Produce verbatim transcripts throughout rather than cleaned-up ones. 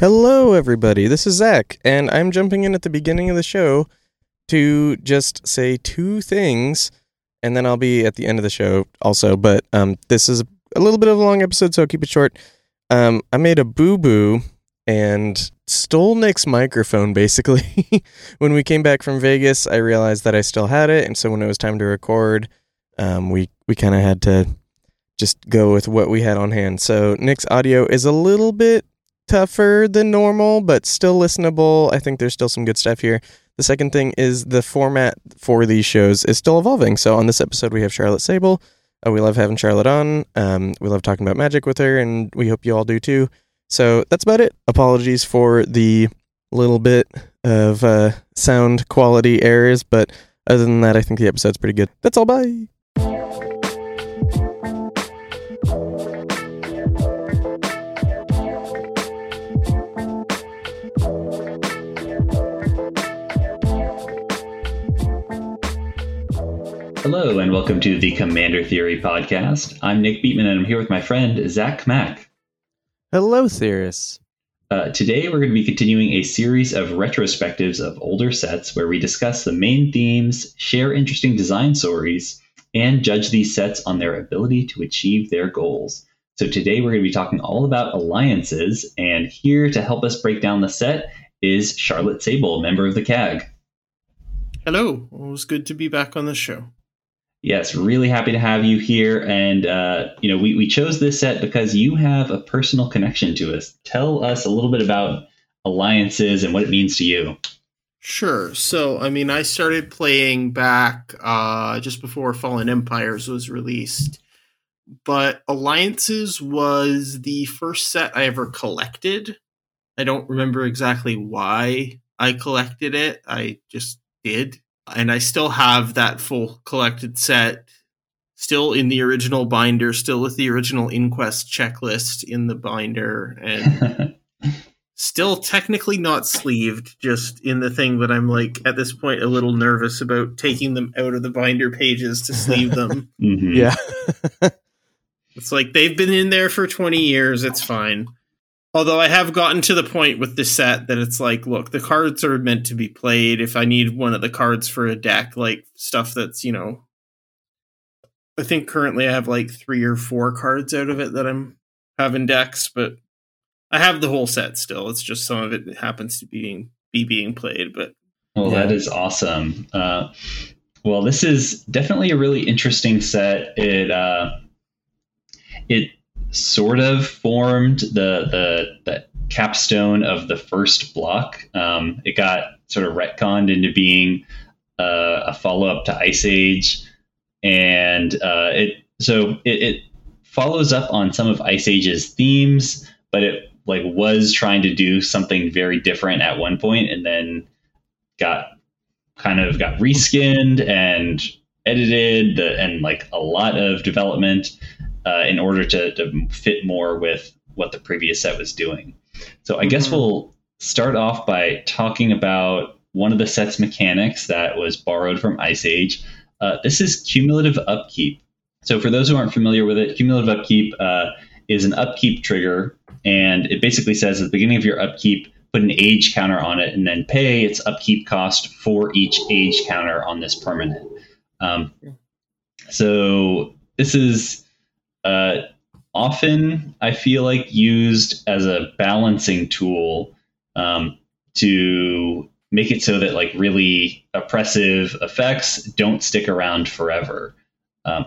Hello everybody, this is Zach, and I'm jumping in at the beginning of the show to just say two things, and then I'll be at the end of the show also, but um, this is a little bit of a long episode, so I'll keep it short. Um, I made a boo-boo and stole Nick's microphone, basically. When we came back from Vegas, I realized that I still had it, and so when it was time to record, um, we, we kind of had to just go with what we had on hand. So Nick's audio is a little bit tougher than normal, but still listenable. I think there's still some good stuff here. The second thing is the format for these shows is still evolving. So on this episode, we have Charlotte Sable. Uh, we love having Charlotte on. Um, we love talking about magic with her, and we hope you all do too. So that's about it. Apologies for the little bit of uh, sound quality errors, but other than that, I think the episode's pretty good. That's all. Bye. Hello, and welcome to the Commander Theory Podcast. I'm Nick Beatman, and I'm here with my friend, Zach Mack. Hello, theorists. Uh, today, we're going to be continuing a series of retrospectives of older sets where we discuss the main themes, share interesting design stories, and judge these sets on their ability to achieve their goals. So today, we're going to be talking all about Alliances, and here to help us break down the set is Charlotte Sable, member of the C A G. Hello. Always good to be back on the show. Yes, really happy to have you here. And, uh, you know, we, we chose this set because you have a personal connection to us. Tell us a little bit about Alliances and what it means to you. Sure. So, I mean, I started playing back uh, just before Fallen Empires was released. But Alliances was the first set I ever collected. I don't remember exactly why I collected it. I just did. And I still have that full collected set, still in the original binder, still with the original Inquest checklist in the binder, and still technically not sleeved, just in the thing that I'm, like, at this point, a little nervous about taking them out of the binder pages to sleeve them. Mm-hmm. Yeah. It's like, they've been in there for twenty years, it's fine. Although I have gotten to the point with this set that it's like, look, the cards are meant to be played. If I need one of the cards for a deck, like stuff that's, you know, I think currently I have like three or four cards out of it that I'm having decks, but I have the whole set still. It's just some of it happens to be, be being played. But well, yeah. That is awesome. Uh, well, this is definitely a really interesting set. It, uh, it, sort of formed the, the the capstone of the first block. Um, it got sort of retconned into being uh, a follow-up to Ice Age, and uh, it so it, it follows up on some of Ice Age's themes, but it like was trying to do something very different at one point, and then got kind of got reskinned and edited, the, and like a lot of development. Uh, in order to, to fit more with what the previous set was doing. So I mm-hmm. guess we'll start off by talking about one of the set's mechanics that was borrowed from Ice Age. Uh, this is cumulative upkeep. So for those who aren't familiar with it, cumulative upkeep uh, is an upkeep trigger, and it basically says at the beginning of your upkeep, put an age counter on it and then pay its upkeep cost for each age counter on this permanent. Um, so this is... Uh, often, I feel like, used as a balancing tool um, to make it so that like really oppressive effects don't stick around forever. Um,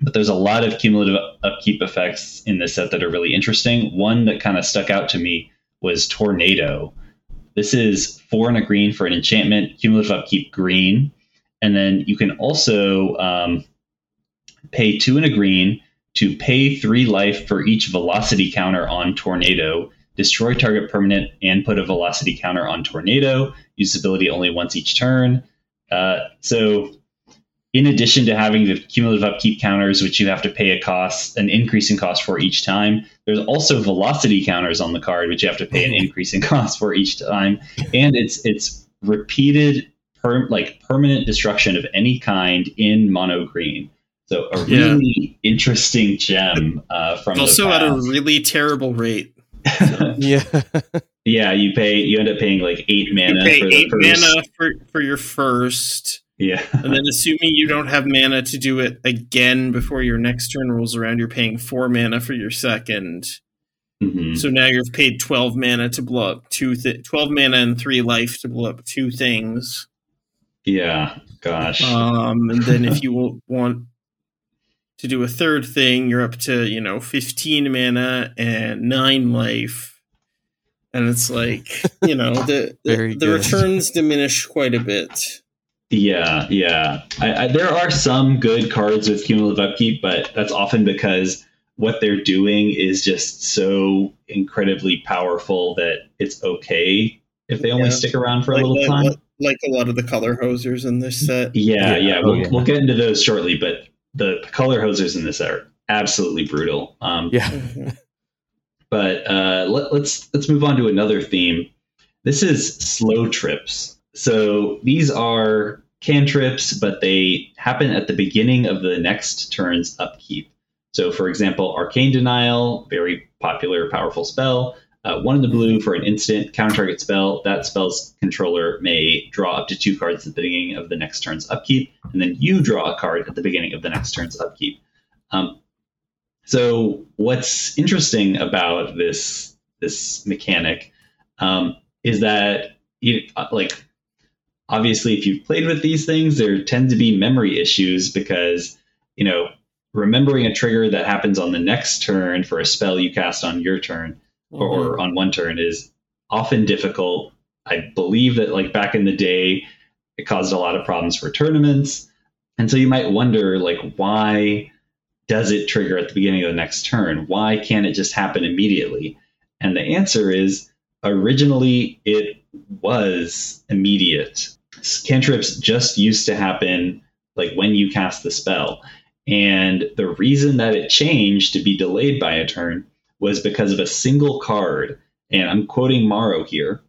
but there's a lot of cumulative upkeep effects in this set that are really interesting. One that kind of stuck out to me was Tornado. This is four and a green for an enchantment, cumulative upkeep green. And then you can also um, pay two and a green to pay three life for each velocity counter on Tornado, destroy target permanent, and put a velocity counter on Tornado, use ability only once each turn. Uh, so in addition to having the cumulative upkeep counters, which you have to pay a cost, an increase in cost for each time, there's also velocity counters on the card, which you have to pay an increase in cost for each time. And it's it's repeated, per, like permanent destruction of any kind in mono green. So a really yeah. interesting gem uh, from also the past. At a really terrible rate. So, yeah. Yeah, you pay you end up paying like eight mana you pay for the eight first. mana for, for your first. Yeah. And then assuming you don't have mana to do it again before your next turn rolls around, you're paying four mana for your second. Mm-hmm. So now you've paid twelve mana to blow up two thi- twelve mana and three life to blow up two things. Yeah, gosh. Um, and then if you want to do a third thing, you're up to, you know, fifteen mana and nine life. And it's like, you know, the the, the returns diminish quite a bit. Yeah, yeah. I, I, there are some good cards with cumulative upkeep, but that's often because what they're doing is just so incredibly powerful that it's okay if they only yeah. stick around for like a little that, time. Like a lot of the color hosers in this set. Yeah, yeah. yeah. We'll, oh, yeah. we'll get into those shortly, but the color hosers in this are absolutely brutal. Um, yeah. But uh, let, let's let's move on to another theme. This is slow trips. So these are cantrips, but they happen at the beginning of the next turn's upkeep. So, for example, Arcane Denial, very popular, powerful spell. Uh, one in the blue for an instant, counter target spell. That spell's controller may draw up to two cards at the beginning of the next turn's upkeep, and then you draw a card at the beginning of the next turn's upkeep. Um, so what's interesting about this this mechanic um, is that, you, like, obviously, if you've played with these things, there tend to be memory issues because, you know, remembering a trigger that happens on the next turn for a spell you cast on your turn mm-hmm. or on one turn is often difficult. I believe that, like, back in the day, it caused a lot of problems for tournaments. And so you might wonder, like, why does it trigger at the beginning of the next turn? Why can't it just happen immediately? And the answer is, originally, it was immediate. Cantrips just used to happen like when you cast the spell, and the reason that it changed to be delayed by a turn was because of a single card. And I'm quoting Morrow here: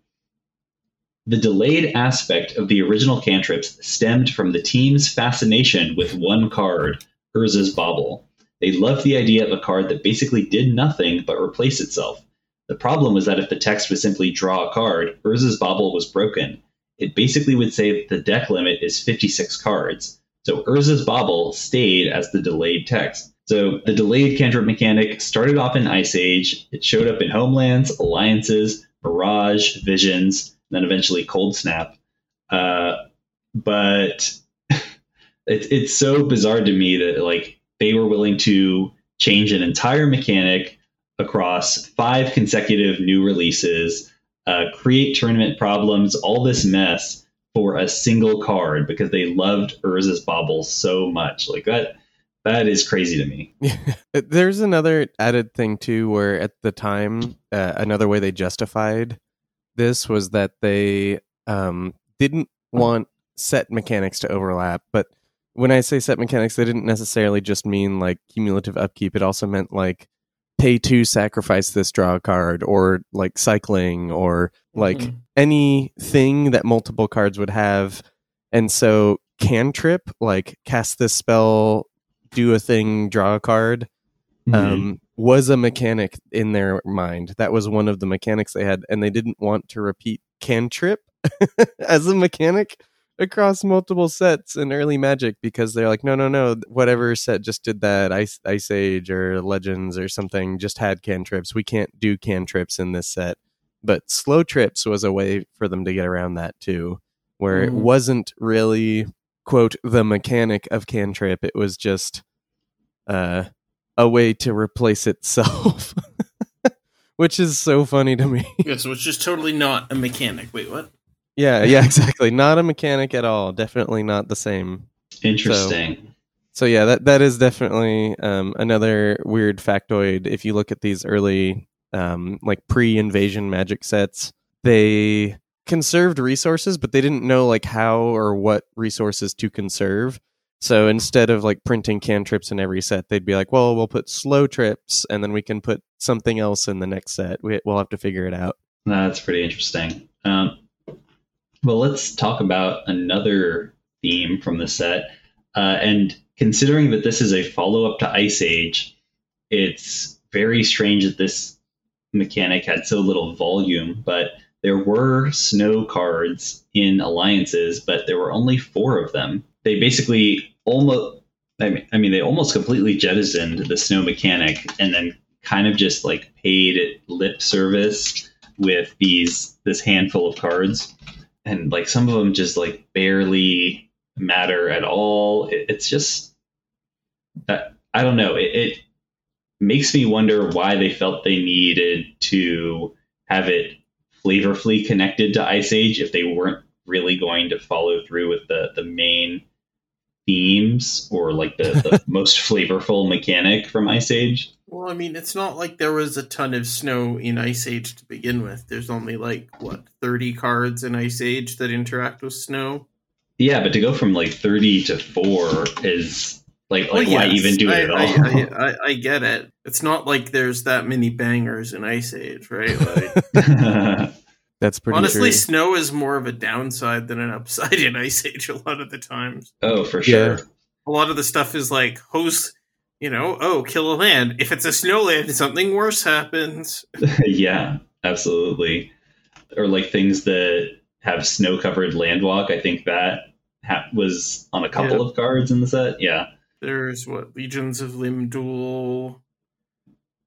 the delayed aspect of the original cantrips stemmed from the team's fascination with one card, Urza's Bauble. They loved the idea of a card that basically did nothing but replace itself. The problem was that if the text was simply draw a card, Urza's Bauble was broken. It basically would say that the deck limit is fifty-six cards. So Urza's Bauble stayed as the delayed text. So the delayed cantrip mechanic started off in Ice Age. It showed up in Homelands, Alliances, Mirage, Visions, and then eventually Cold Snap. Uh, but it, it's so bizarre to me that, like, they were willing to change an entire mechanic across five consecutive new releases, uh, create tournament problems, all this mess for a single card because they loved Urza's Bauble so much. Like, that, that is crazy to me. There's another added thing too, where at the time, uh, another way they justified this was that they um, didn't want set mechanics to overlap. But when I say set mechanics, they didn't necessarily just mean like cumulative upkeep. It also meant like pay to sacrifice this, draw a card, or like cycling, or like mm-hmm. anything that multiple cards would have. And so cantrip, like cast this spell, do a thing, draw a card, mm-hmm. um, was a mechanic in their mind. That was one of the mechanics they had, and they didn't want to repeat cantrip as a mechanic across multiple sets in early Magic, because they're like, no, no, no, whatever set just did that, Ice, Ice Age or Legends or something, just had cantrips. We can't do cantrips in this set. But slow trips was a way for them to get around that too, where mm. it wasn't really, quote, the mechanic of cantrip. It was just uh, a way to replace itself, which is so funny to me. Yeah, so it's just totally not a mechanic. Wait, what? Yeah, yeah, exactly. Not a mechanic at all. Definitely not the same. Interesting. So, so yeah, that, that is definitely um, another weird factoid. If you look at these early, um, like, pre-invasion Magic sets, they conserved resources, but they didn't know, like, how or what resources to conserve. So instead of, like, printing cantrips in every set, they'd be like, well, we'll put slow trips, and then we can put something else in the next set. We, we'll have to figure it out. That's pretty interesting. Um Well, let's talk about another theme from the set. Uh, and considering that this is a follow-up to Ice Age, it's very strange that this mechanic had so little volume, but there were snow cards in Alliances, but there were only four of them. They basically almost, I mean, I mean, they almost completely jettisoned the snow mechanic and then kind of just like paid lip service with these, this handful of cards. And like some of them just like barely matter at all. It, it's just, that, I don't know. It, it makes me wonder why they felt they needed to have it flavorfully connected to Ice Age if they weren't really going to follow through with the, the main themes or like the, the most flavorful mechanic from Ice Age. Well, I mean, it's not like there was a ton of snow in Ice Age to begin with. There's only like, what, thirty cards in Ice Age that interact with snow? Yeah, but to go from like thirty to four is like, like oh, why yes. even do it I, at all? I, I, I, I get it. It's not like there's that many bangers in Ice Age, right? Like, that's pretty honestly, true. Snow is more of a downside than an upside in Ice Age a lot of the times. Oh, for sure. Yeah. A lot of the stuff is like, host... You know, oh, kill a land. If it's a snow land, something worse happens. Yeah, absolutely. Or like things that have snow-covered landwalk. I think that ha- was on a couple yeah. of cards in the set. Yeah. There's, what, Legions of Lim-Dûl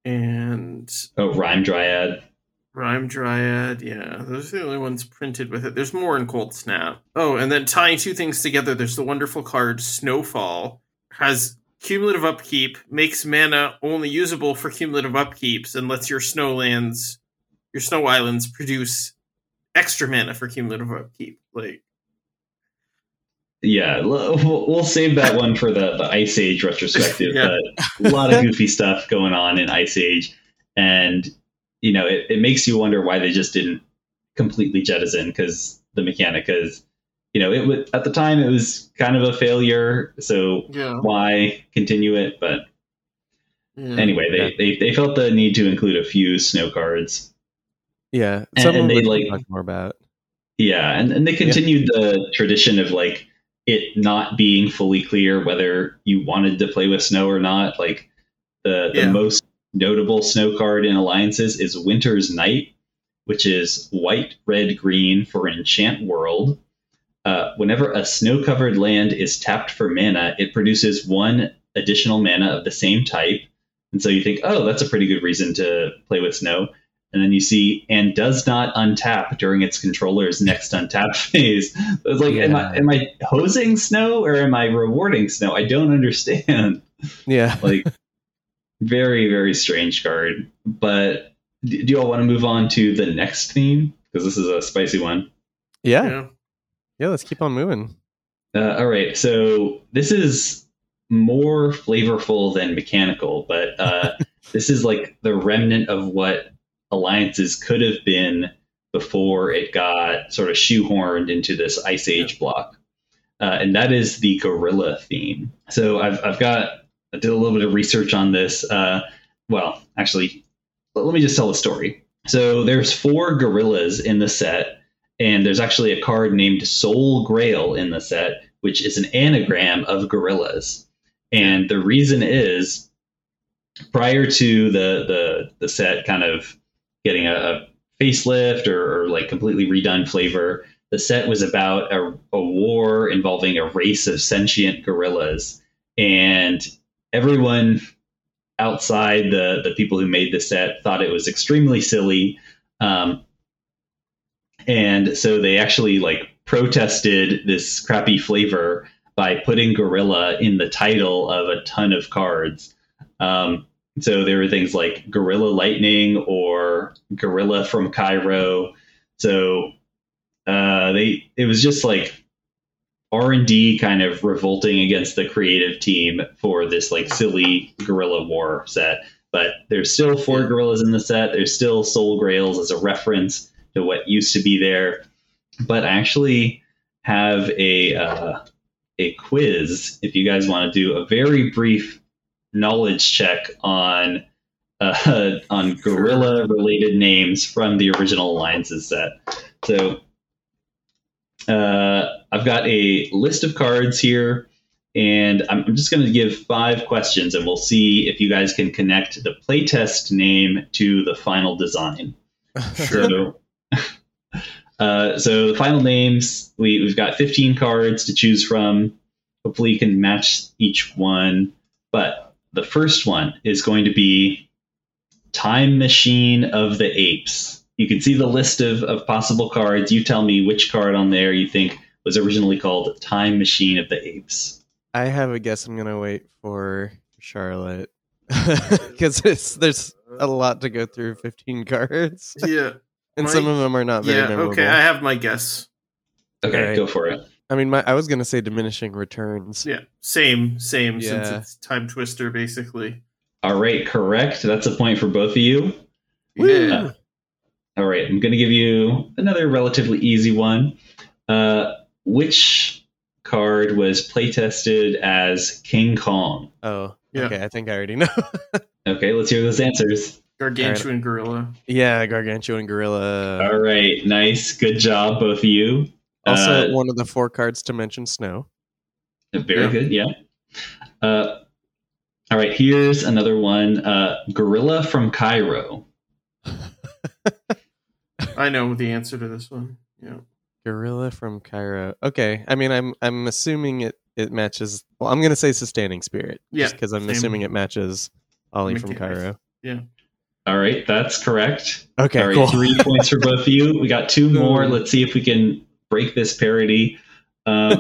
and... Oh, Rhyme Dryad. Rhyme Dryad, yeah. Those are the only ones printed with it. There's more in Cold Snap. Oh, and then tying two things together, there's the wonderful card Snowfall. Has... Cumulative upkeep, makes mana only usable for cumulative upkeeps and lets your snowlands, your snow islands produce extra mana for cumulative upkeep. Like, yeah, we'll, we'll save that one for the, the Ice Age retrospective. Yeah. But a lot of goofy stuff going on in Ice Age, and you know it, it makes you wonder why they just didn't completely jettison because the mechanic is. You know, it was, at the time it was kind of a failure, so yeah. why continue it? But yeah. anyway, they, yeah. they they felt the need to include a few snow cards. Yeah, some and, and they like talk more about. Yeah, and, and they continued yeah. the tradition of like it not being fully clear whether you wanted to play with snow or not. Like the the yeah. most notable snow card in Alliances is Winter's Night, which is white, red, green for Enchant World. Uh, whenever a snow-covered land is tapped for mana, it produces one additional mana of the same type. And so you think, oh, that's a pretty good reason to play with snow. And then you see, and does not untap during its controller's next untap phase. So it's like, yeah. am I am I hosing snow or am I rewarding snow? I don't understand. Yeah. Like, very, very strange card. But do you all want to move on to the next theme? Because this is a spicy one. Yeah. yeah. Yeah, let's keep on moving. Uh, all right, so this is more flavorful than mechanical, but uh, this is like the remnant of what Alliances could have been before it got sort of shoehorned into this Ice Age yeah. block, uh, and that is the gorilla theme. So I've I've got I did a little bit of research on this. Uh, well, actually, let me just tell the story. So there's four gorillas in the set. And there's actually a card named Soul Grail in the set, which is an anagram of gorillas. And the reason is, prior to the the, the set kind of getting a, a facelift or, or like completely redone flavor, the set was about a, a war involving a race of sentient gorillas. And everyone outside the, the people who made the set thought it was extremely silly. Um, And so they actually like protested this crappy flavor by putting gorilla in the title of a ton of cards. Um, so there were things like Gorilla Lightning or Gorilla from Cairo. So uh, they it was just like R and D kind of revolting against the creative team for this like silly gorilla war set. But there's still four gorillas in the set. There's still Soul Grails as a reference to what used to be there, but I actually have a uh, a quiz if you guys want to do a very brief knowledge check on uh, on gorilla related names from the original Alliances set. So uh, I've got a list of cards here, And I'm just going to give five questions, and we'll see if you guys can connect the playtest name to the final design. Sure. So, uh, so the final names, we, we've got fifteen cards to choose from. Hopefully you can match each one. But the first one is going to be Time Machine of the Apes. You can see the list of, of possible cards. You tell me which card on there you think was originally called Time Machine of the Apes. I have a guess. I'm going to wait for Charlotte because there's a lot to go through, fifteen cards. Yeah. And my, some of them are not very yeah, memorable. Okay, I have my guess. Okay, right. Go for it. I mean, my, I was going to say Diminishing Returns. Yeah, same, same, yeah. Since it's Time Twister, basically. All right, correct. That's a point for both of you. Yeah. Uh, all right, I'm going to give you another relatively easy one. Uh, which... card was playtested as King Kong? Oh, yeah. Okay, I think I already know. Okay, let's hear those answers. Gargantuan right. Gorilla. Yeah, Gargantuan Gorilla. All right, nice. Good job, both of you. Also, uh, one of the four cards to mention snow. Very yeah. good, yeah. Uh, all right, here's another one. Uh, Gorilla from Cairo. I know the answer to this one. Yeah. Gorilla from Cairo. Okay, I mean, I'm I'm assuming it, it matches. Well, I'm gonna say Sustaining Spirit, yeah, just because I'm same. assuming it matches Ollie from Cairo. Yeah. All right, that's correct. Okay, all right, cool. Three points for both of you. We got two more. Let's see if we can break this parity. Uh,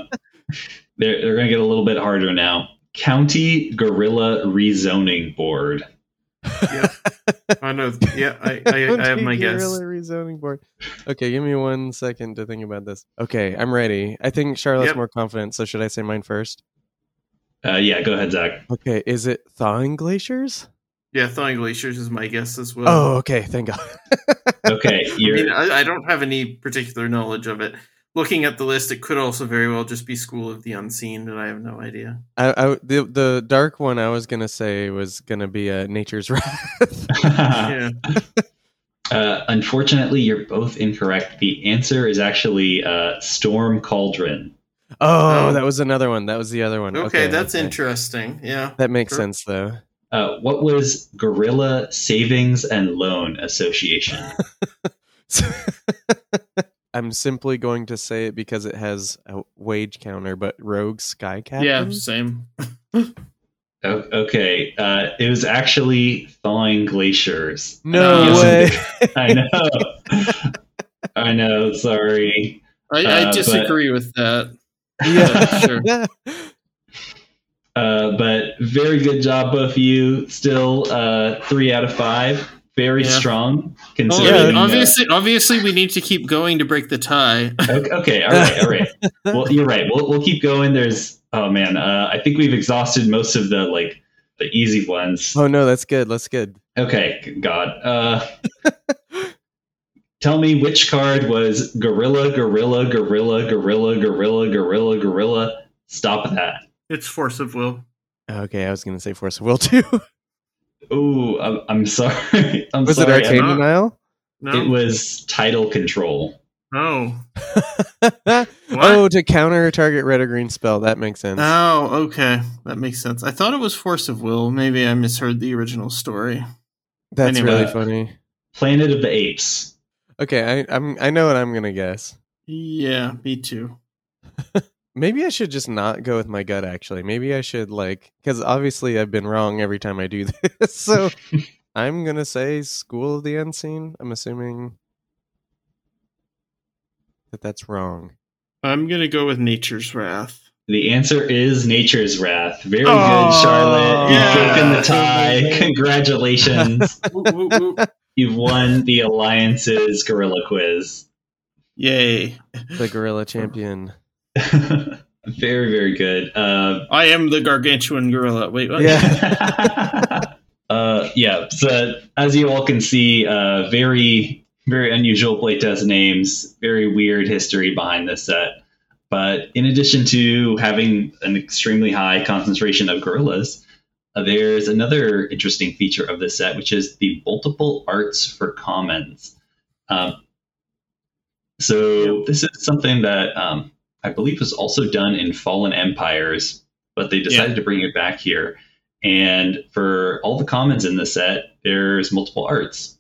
they're they're gonna get a little bit harder now. County Gorilla Rezoning Board. Yeah, I know. Yeah, I, I, I have my guess. Gorilla Rezoning Board. Okay, give me one second to think about this. Okay, I'm ready. I think Charlotte's yep. more confident, so should I say mine first? Uh, yeah, go ahead, Zach. Okay, is it Thawing Glaciers? Yeah, Thawing Glaciers is my guess as well. Oh, okay, thank God. Okay, you're... I mean, I, I don't have any particular knowledge of it. Looking at the list, it could also very well just be School of the Unseen, but I have no idea. I, I, the the dark one I was gonna say was gonna be a uh, Nature's Wrath. Yeah. Uh, unfortunately, you're both incorrect. The answer is actually uh, Storm Cauldron. Oh, oh, that was another one. That was the other one. Okay, okay that's okay. interesting. Yeah, that makes sure. sense though. Uh, what was Gorilla Savings and Loan Association? I'm simply going to say it because it has a wage counter, but Rogue Sky Captain? Yeah, same. oh, okay, uh, it was actually Thawing Glaciers. No way! I know. I know, sorry. I, I uh, disagree but, with that. Yeah, sure. Uh, but very good job, both of you. Still uh, three out of five. Very yeah. strong. Considering oh, yeah. obviously, that. obviously, we need to keep going to break the tie. Okay, okay, all right, all right. Well, you're right. We'll we'll keep going. There's oh man, uh, I think we've exhausted most of the like the easy ones. Oh no, that's good. That's good. Okay, God. Uh, tell me which card was Gorilla, Gorilla, Gorilla, Gorilla, Gorilla, Gorilla, Gorilla. Stop that. It's Force of Will. Okay, I was going to say Force of Will too. Oh, I'm, I'm sorry. I'm was sorry. it Arcane Denial? No. It was Tidal Control. Oh. Oh, to counter target red or green spell. That makes sense. Oh, okay. That makes sense. I thought it was Force of Will. Maybe I misheard the original story. That's anyway, really uh, funny. Planet of the Apes. Okay, I, I'm. I know what I'm going to guess. Yeah, me too. Maybe I should just not go with my gut, actually. Maybe I should, like... Because obviously I've been wrong every time I do this. So I'm going to say School of the Unseen. I'm assuming that that's wrong. I'm going to go with Nature's Wrath. The answer is Nature's Wrath. Very oh, good, Charlotte. You've broken yeah. the tie. Congratulations. Ooh, ooh, ooh. You've won the Alliances Gorilla Quiz. Yay. The Gorilla Champion. Very, very good. Uh, I am the Gargantuan Gorilla. Wait, what? Yeah. uh, yeah. So as you all can see, uh, very, very unusual playtest names. Very weird history behind this set. But in addition to having an extremely high concentration of gorillas, uh, there's another interesting feature of this set, which is the multiple arts for commons. Um, so this is something that. Um, I believe was also done in Fallen Empires, but they decided yeah. to bring it back here. And for all the commons in the set, there's multiple arts.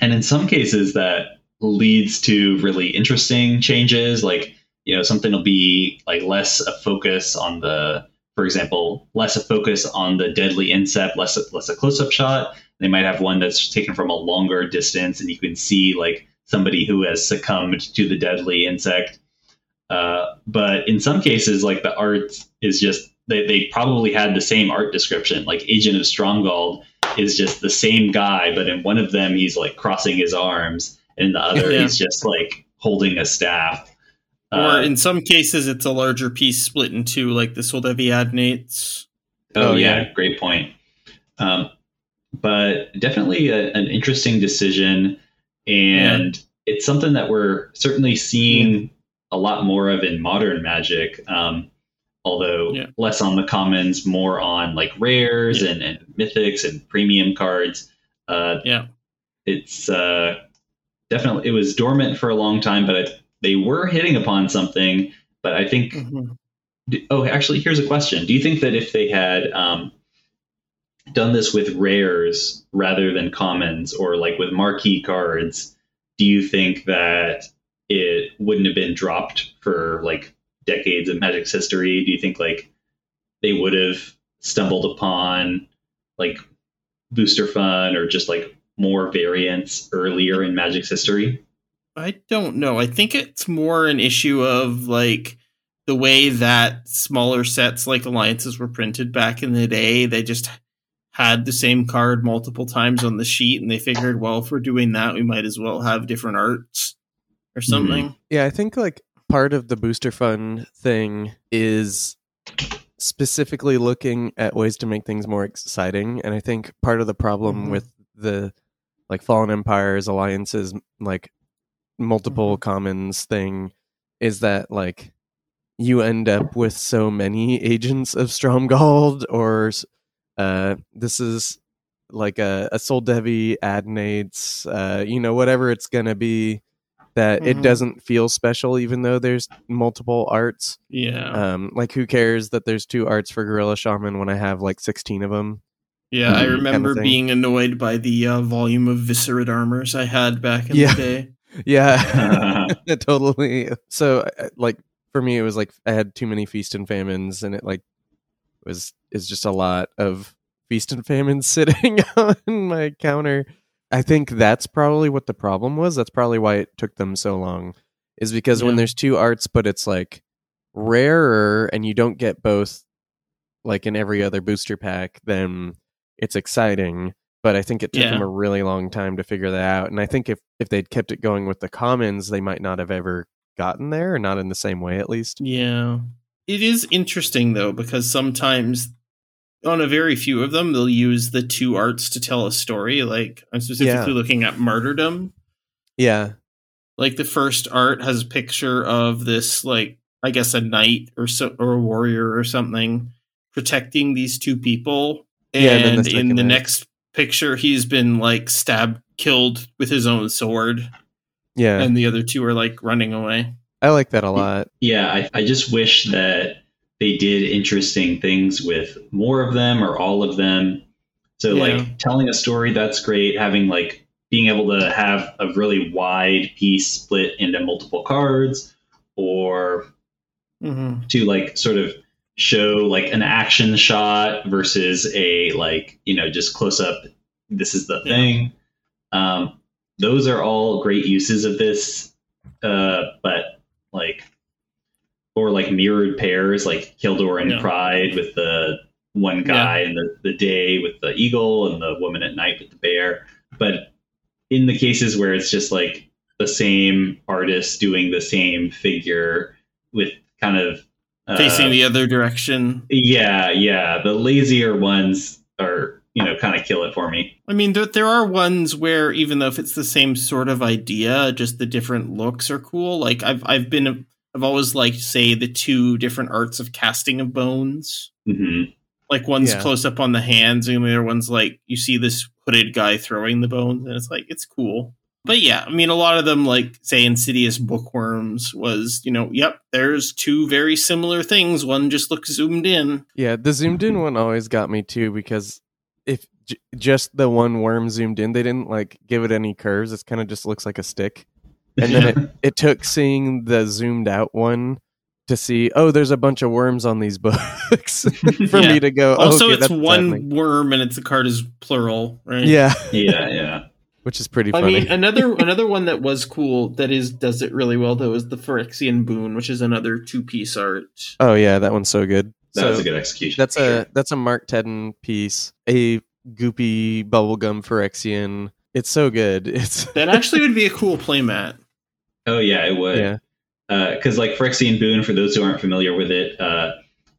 And in some cases that leads to really interesting changes. Like, you know, something will be like less a focus on the, for example, less a focus on the deadly incept, less, less a close-up shot. They might have one that's taken from a longer distance and you can see like somebody who has succumbed to the deadly insect. Uh, but in some cases, like the art is just, they, they probably had the same art description. Like Agent of Stromgald is just the same guy, but in one of them, he's like crossing his arms, and in the other, yeah. he's just like holding a staff. Or uh, in some cases, it's a larger piece split in two, like the Soldevi Adnates. Oh, oh yeah, yeah, great point. Um, but definitely a, an interesting decision, and yeah. it's something that we're certainly seeing yeah. a lot more of in modern Magic. Um, although yeah. less on the commons, more on like rares yeah. and, and mythics and premium cards. Uh, yeah, it's uh, definitely, it was dormant for a long time, but I, they were hitting upon something. But I think, mm-hmm. do, oh, actually, here's a question. Do you think that if they had um, done this with rares rather than commons, or like with marquee cards, do you think that it wouldn't have been dropped for like decades of Magic's history? Do you think like they would have stumbled upon like booster fun or just like more variants earlier in Magic's history? I don't know. I think it's more an issue of like the way that smaller sets like Alliances were printed back in the day. They just had the same card multiple times on the sheet, and they figured, well, if we're doing that, we might as well have different arts or something. Mm-hmm. Yeah, I think like part of the booster fun thing is specifically looking at ways to make things more exciting. And I think part of the problem mm-hmm. with the like Fallen Empires, Alliances, like multiple mm-hmm. commons thing is that like you end up with so many Agents of Stromgald, or uh, this is like a, a Soldevi Adnates, uh, you know, whatever it's going to be, that mm-hmm. it doesn't feel special, even though there's multiple arts. Yeah. Um, like, who cares that there's two arts for Gorilla Shaman when I have, like, sixteen of them? Yeah, mm-hmm. I remember kind of being annoyed by the uh, volume of Viscerate Armors I had back in yeah. the day. Yeah, totally. So, like, for me, it was like I had too many Feast and Famines, and it, like, was is just a lot of Feast and Famines sitting on my counter. I think that's probably what the problem was. That's probably why it took them so long, is because yeah. when there's two arts, but it's like rarer and you don't get both like in every other booster pack, then it's exciting. But I think it took yeah. them a really long time to figure that out. And I think if, if they'd kept it going with the commons, they might not have ever gotten there, or not in the same way, at least. Yeah. It is interesting, though, because sometimes on a very few of them, they'll use the two arts to tell a story. Like, I'm specifically yeah. looking at Martyrdom. Yeah. Like, the first art has a picture of this, like, I guess a knight or so, or a warrior or something protecting these two people. And, yeah, and the in the art. Next picture, he's been, like, stabbed, killed with his own sword. Yeah. And the other two are, like, running away. I like that a lot. Yeah, I, I just wish that they did interesting things with more of them or all of them. So yeah. like telling a story, that's great. Having like being able to have a really wide piece split into multiple cards, or mm-hmm. to like sort of show like an action shot versus a like, you know, just close up. This is the yeah. thing. Um, those are all great uses of this. Uh, but like, Or like mirrored pairs, like Kildur and yeah. Pride with the one guy yeah. and the, the day with the eagle, and the woman at night with the bear. But in the cases where it's just like the same artist doing the same figure with kind of uh, facing the other direction. Yeah, yeah. The lazier ones are, you know, kind of kill it for me. I mean, there, there are ones where even though if it's the same sort of idea, just the different looks are cool. Like I've I've been. A, I've always liked, say, the two different arts of casting of bones. Mm-hmm. Like, one's yeah. close up on the hands, and the other one's like, you see this hooded guy throwing the bones, and it's like, it's cool. But yeah, I mean, a lot of them, like, say, Insidious Bookworms was, you know, yep, there's two very similar things. One just looks zoomed in. Yeah, the zoomed in one always got me, too, because if j- just the one worm zoomed in, they didn't, like, give it any curves. It kind of just looks like a stick. And then it, it took seeing the zoomed out one to see, oh, there's a bunch of worms on these books for yeah. me to go. Also, oh, okay, it's one happening. Worm and it's the card is plural, right? Yeah. Yeah, yeah. Which is pretty funny. I mean, another another one that was cool that is does it really well, though, is the Phyrexian Boon, which is another two-piece art. Oh, yeah, that one's so good. That so was a good execution. That's a sure. that's a Mark Tedden piece, a goopy bubblegum Phyrexian. It's so good. It's That actually would be a cool playmat. Oh, yeah, it would. Yeah. Because, uh, like, Phyrexian Boon, for those who aren't familiar with it, uh,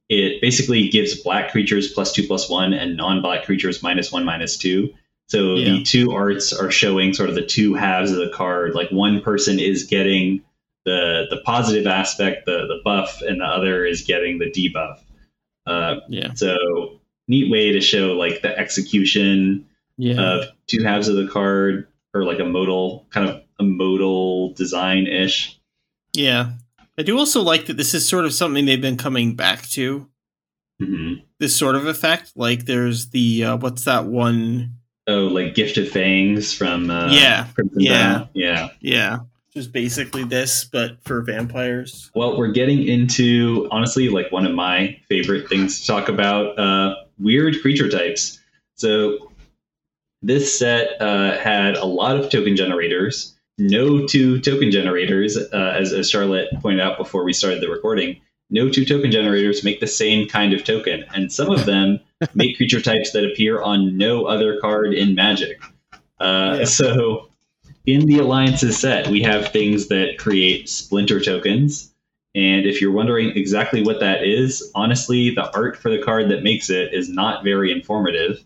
it basically gives black creatures plus two, plus one, and non-black creatures minus one, minus two. So yeah. the two arts are showing sort of the two halves of the card. Like one person is getting the the positive aspect, the, the buff, and the other is getting the debuff. Uh, yeah. So neat way to show like the execution yeah. of two halves of the card, or like a modal kind of a modal design ish. Yeah, I do also like that this is sort of something they've been coming back to. Mm-hmm. This sort of effect, like there's the uh, what's that one. Oh, like Gift of Fangs from uh, yeah, yeah, Brown. yeah, yeah. Just basically this, but for vampires. Well, we're getting into honestly like one of my favorite things to talk about: uh, weird creature types. So this set uh, had a lot of token generators. No two token generators, uh, as, as Charlotte pointed out before we started the recording. No two token generators make the same kind of token, and some of them make creature types that appear on no other card in Magic. Uh, yeah. So in the Alliances set, we have things that create splinter tokens, and if you're wondering exactly what that is, honestly, the art for the card that makes it is not very informative.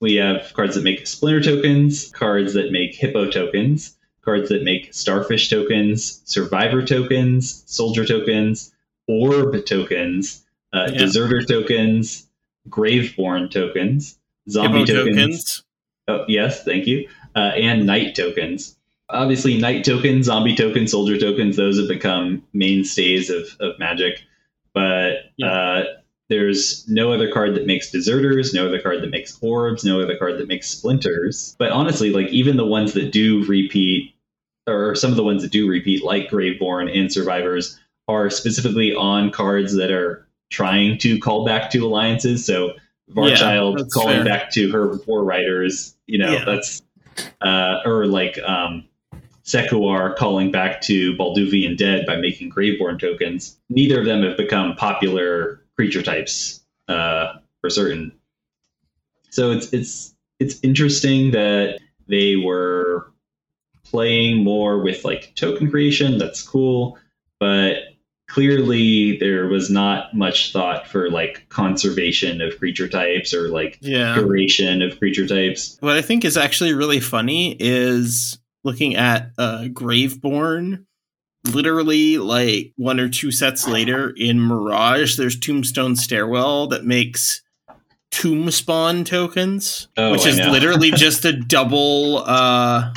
We have cards that make splinter tokens, cards that make hippo tokens, cards that make starfish tokens, survivor tokens, soldier tokens, orb tokens, uh, yeah. deserter tokens, graveborn tokens, zombie Hippo tokens. tokens. Oh, yes, thank you. Uh, and knight tokens. Obviously, knight tokens, zombie tokens, soldier tokens, those have become mainstays of, of Magic. But yeah. uh, there's no other card that makes deserters, no other card that makes orbs, no other card that makes splinters. But honestly, like even the ones that do repeat, or some of the ones that do repeat, like Graveborn and Survivors, are specifically on cards that are trying to call back to Alliances. So Varchild yeah, calling fair. back to her War Riders, you know, yeah. that's... Uh, or like um, Sequoyar calling back to Balduvian Dead by making Graveborn tokens. Neither of them have become popular creature types uh, for certain. So it's it's it's interesting that they were... playing more with like token creation. That's cool, but clearly there was not much thought for like conservation of creature types or like yeah. duration of creature types. What I think is actually really funny is looking at uh, Graveborn. Literally, like one or two sets later in Mirage, there's Tombstone Stairwell that makes Tomb Spawn tokens, oh, which I is know. literally just a double. Uh,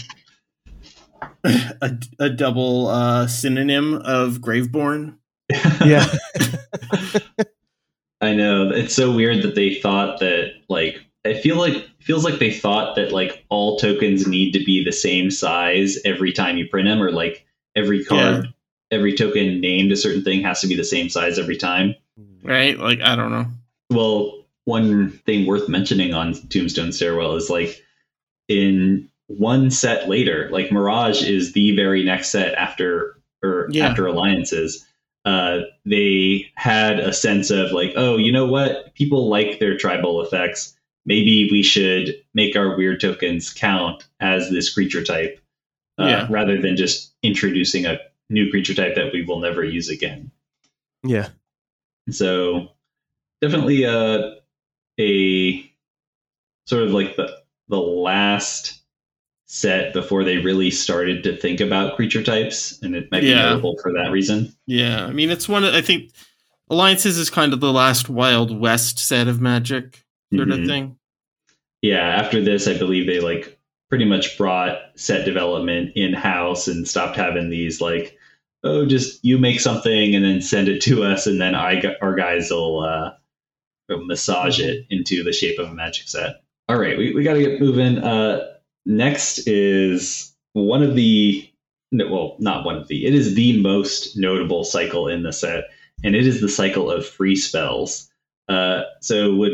A, a double uh, synonym of Graveborn. Yeah. I know. It's so weird that they thought that, like, I feel like, it feels like they thought that, like, all tokens need to be the same size every time you print them, or, like, every card, yeah. every token named a certain thing has to be the same size every time. Right? Like, I don't know. Well, one thing worth mentioning on Tombstone Stairwell is, like, in... one set later, like Mirage is the very next set after or yeah. after Alliances, uh, they had a sense of like, oh, you know what? People like their tribal effects. Maybe we should make our weird tokens count as this creature type uh, yeah. rather than just introducing a new creature type that we will never use again. Yeah. So definitely uh, a sort of like the the last set before they really started to think about creature types, and it might be yeah. notable for that reason. Yeah, I mean, it's one of, I think Alliances is kind of the last Wild West set of Magic sort mm-hmm. of thing. Yeah, after this, I believe they like pretty much brought set development in-house and stopped having these like, oh, just you make something and then send it to us, and then I, our guys will uh, massage it into the shape of a Magic set. All right, we, we got to get moving. Uh, next is one of the, well, not one of the, it is the most notable cycle in the set, and it is the cycle of free spells. Uh, so would,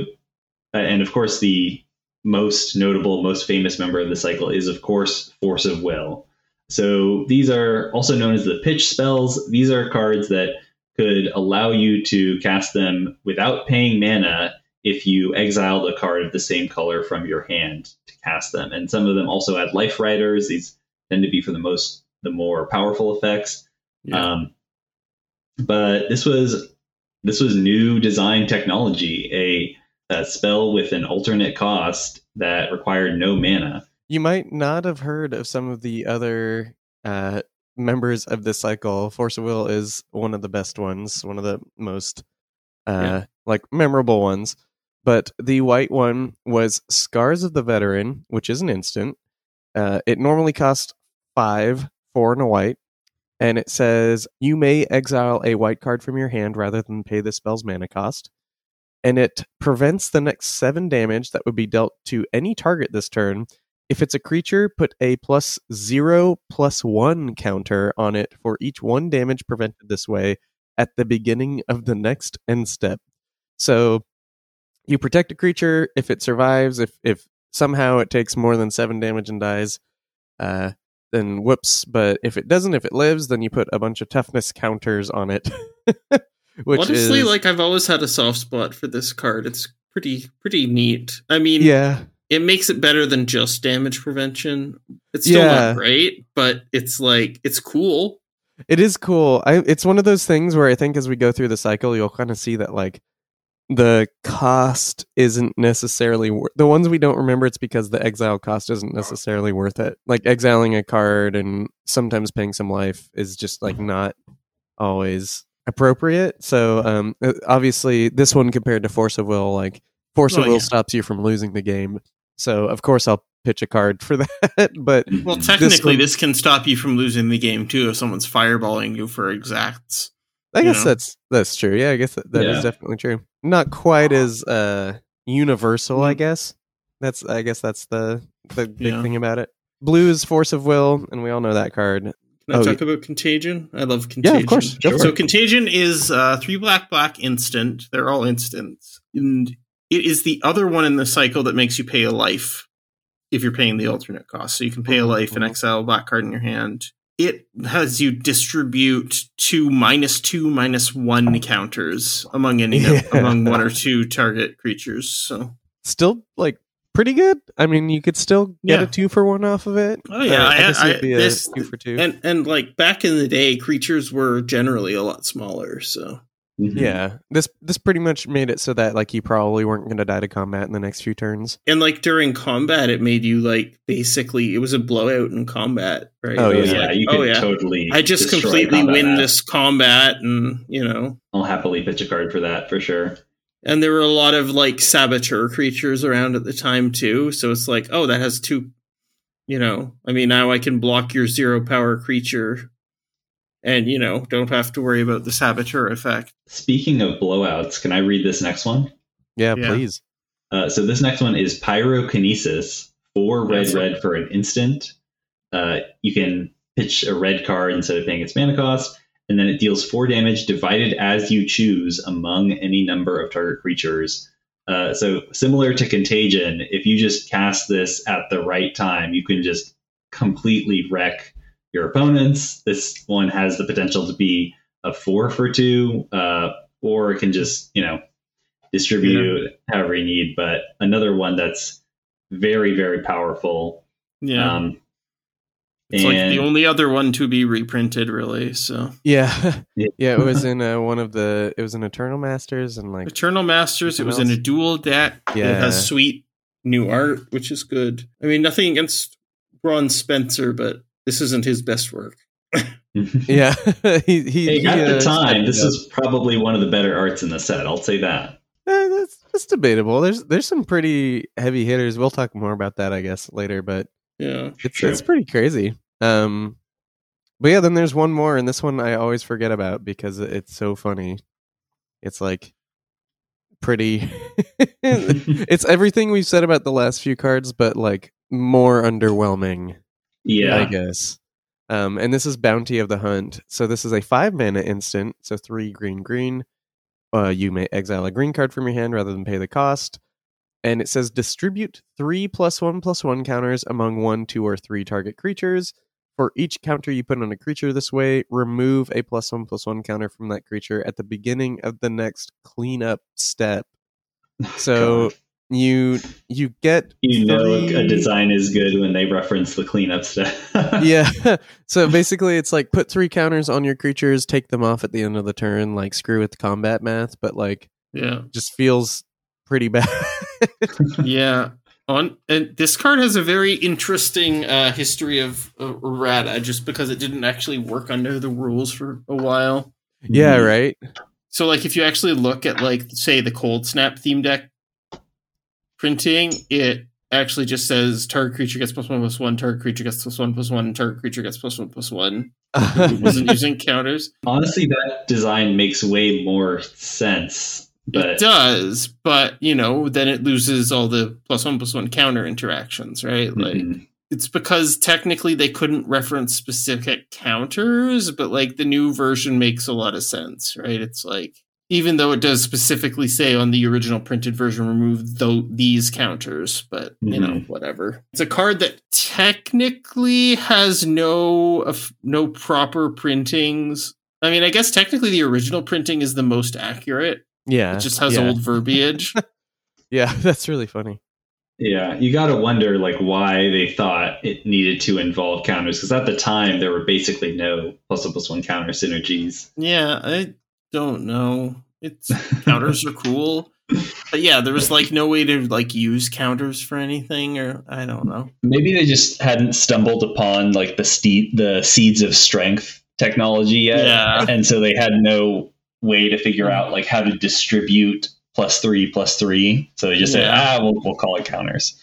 uh, and of course the most notable, most famous member of the cycle is of course Force of Will. So these are also known as the pitch spells. These are cards that could allow you to cast them without paying mana if you exile the card of the same color from your hand to cast them. And some of them also add life riders. These tend to be for the most, the more powerful effects. Yeah. Um, but this was this was new design technology, a, a spell with an alternate cost that required no mana. You might not have heard of some of the other uh, members of this cycle. Force of Will is one of the best ones, one of the most uh, yeah. like memorable ones. But the white one was Scars of the Veteran, which is an instant. Uh, it normally costs five, four and a white. And it says, you may exile a white card from your hand rather than pay the spell's mana cost. And it prevents the next seven damage that would be dealt to any target this turn. If it's a creature, put a plus zero, plus one counter on it for each one damage prevented this way at the beginning of the next end step. So you protect a creature. If it survives, if, if somehow it takes more than seven damage and dies, uh, then whoops. But if it doesn't, if it lives, then you put a bunch of toughness counters on it. Which honestly, is... like, I've always had a soft spot for this card. It's pretty, pretty neat. I mean, yeah, it makes it better than just damage prevention. It's still yeah. not great, but it's like, it's cool. It is cool. I, it's one of those things where I think as we go through the cycle, you'll kind of see that like the cost isn't necessarily wor- the ones we don't remember. It's because the exile cost isn't necessarily worth it. Like exiling a card and sometimes paying some life is just like not always appropriate. So um, obviously this one compared to Force of Will, like Force oh, of Will yeah. stops you from losing the game. So of course I'll pitch a card for that. But well, technically this, one, this can stop you from losing the game too if someone's fireballing you for exacts. I guess know? that's that's true. Yeah, I guess that, that yeah. is definitely true. Not quite as uh, universal, mm-hmm. I guess. That's I guess that's the, the big yeah. thing about it. Blue is Force of Will, and we all know that card. Can I oh, talk yeah. about Contagion? I love Contagion. Yeah, of course. Sure. So Contagion is uh, three black, black instant. They're all instants. And it is the other one in the cycle that makes you pay a life if you're paying the alternate cost. So you can pay a life and exile a black card in your hand. It has you distribute two minus two, minus one counters among any yeah. among one or two target creatures. So still like pretty good. I mean, you could still get yeah. a two for one off of it. Oh yeah, uh, I, I guess it'd be I, a this, two for two. And and like back in the day, creatures were generally a lot smaller. So. Mm-hmm. Yeah, this this pretty much made it so that like you probably weren't going to die to combat in the next few turns. And like during combat, it made you like basically it was a blowout in combat, right? Oh yeah, yeah like, you could oh, yeah. totally. I just completely win this combat, and you know, I'll happily pitch a card for that for sure. And there were a lot of like saboteur creatures around at the time too, so it's like, oh, that has two. You know, I mean, now I can block your zero power creature. And, you know, don't have to worry about the saboteur effect. Speaking of blowouts, can I read this next one? Yeah, yeah. please. Uh, so this next one is Pyrokinesis, four red, That's red it. for an instant. Uh, you can pitch a red card instead of paying its mana cost, and then it deals four damage divided as you choose among any number of target creatures. Uh, so similar to Contagion, if you just cast this at the right time, you can just completely wreck your opponents. This one has the potential to be a four for two, uh, or it can just, you know, distribute yeah. however you need. But another one that's very, very powerful. Yeah. Um, it's and... like the only other one to be reprinted, really. So yeah, yeah. It was in uh, one of the. It was in Eternal Masters and like Eternal Masters. It was else? in a dual deck. Yeah. It has sweet new art, which is good. I mean, nothing against Ron Spencer, but this isn't his best work. yeah. he, he, hey, at he, the time, uh, this is probably one of the better arts in the set. I'll say that. Eh, that's, that's debatable. There's there's some pretty heavy hitters. We'll talk more about that, I guess, later. But Yeah, it's, it's pretty crazy. Um, but yeah, then there's one more, and this one I always forget about because it's so funny. It's like pretty. It's everything we've said about the last few cards, but like more underwhelming. Yeah, I guess. Um, and this is Bounty of the Hunt. So this is a five mana instant. So three green green. Uh, you may exile a green card from your hand rather than pay the cost. And it says distribute three plus one plus one counters among one, two, or three target creatures. For each counter you put on a creature this way, remove a plus one plus one counter from that creature at the beginning of the next cleanup step. So God. you you get you know three... a design is good when they reference the cleanup step. Yeah. So basically, it's like put three counters on your creatures, take them off at the end of the turn. Like screw with the combat math, but like yeah, just feels pretty bad. Yeah, on and this card has a very interesting uh, history of uh, errata, just because it didn't actually work under the rules for a while. Yeah, right. So, like, if you actually look at, like, say, the Cold Snap theme deck printing, it actually just says target creature gets plus one plus one, target creature gets plus one plus one, target creature gets plus one plus one. It wasn't using counters. Honestly, that design makes way more sense. But it does, but, you know, then it loses all the plus one plus one counter interactions, right? Like, mm-hmm. It's because technically they couldn't reference specific counters, but, like, the new version makes a lot of sense, right? It's like, even though it does specifically say on the original printed version, remove th- these counters, but, mm-hmm. you know, whatever. It's a card that technically has no uh, no proper printings. I mean, I guess technically the original printing is the most accurate. Yeah, it just has yeah. old verbiage. Yeah, that's really funny. Yeah, you got to wonder like why they thought it needed to involve counters, because at the time there were basically no plus one plus one counter synergies. Yeah, I don't know. It's counters are cool, but yeah, there was like no way to like use counters for anything, or I don't know. Maybe they just hadn't stumbled upon like the ste- the seeds of strength technology yet, yeah. and so they had no way to figure out like how to distribute plus three plus three, so they just yeah. said ah we'll, we'll call it counters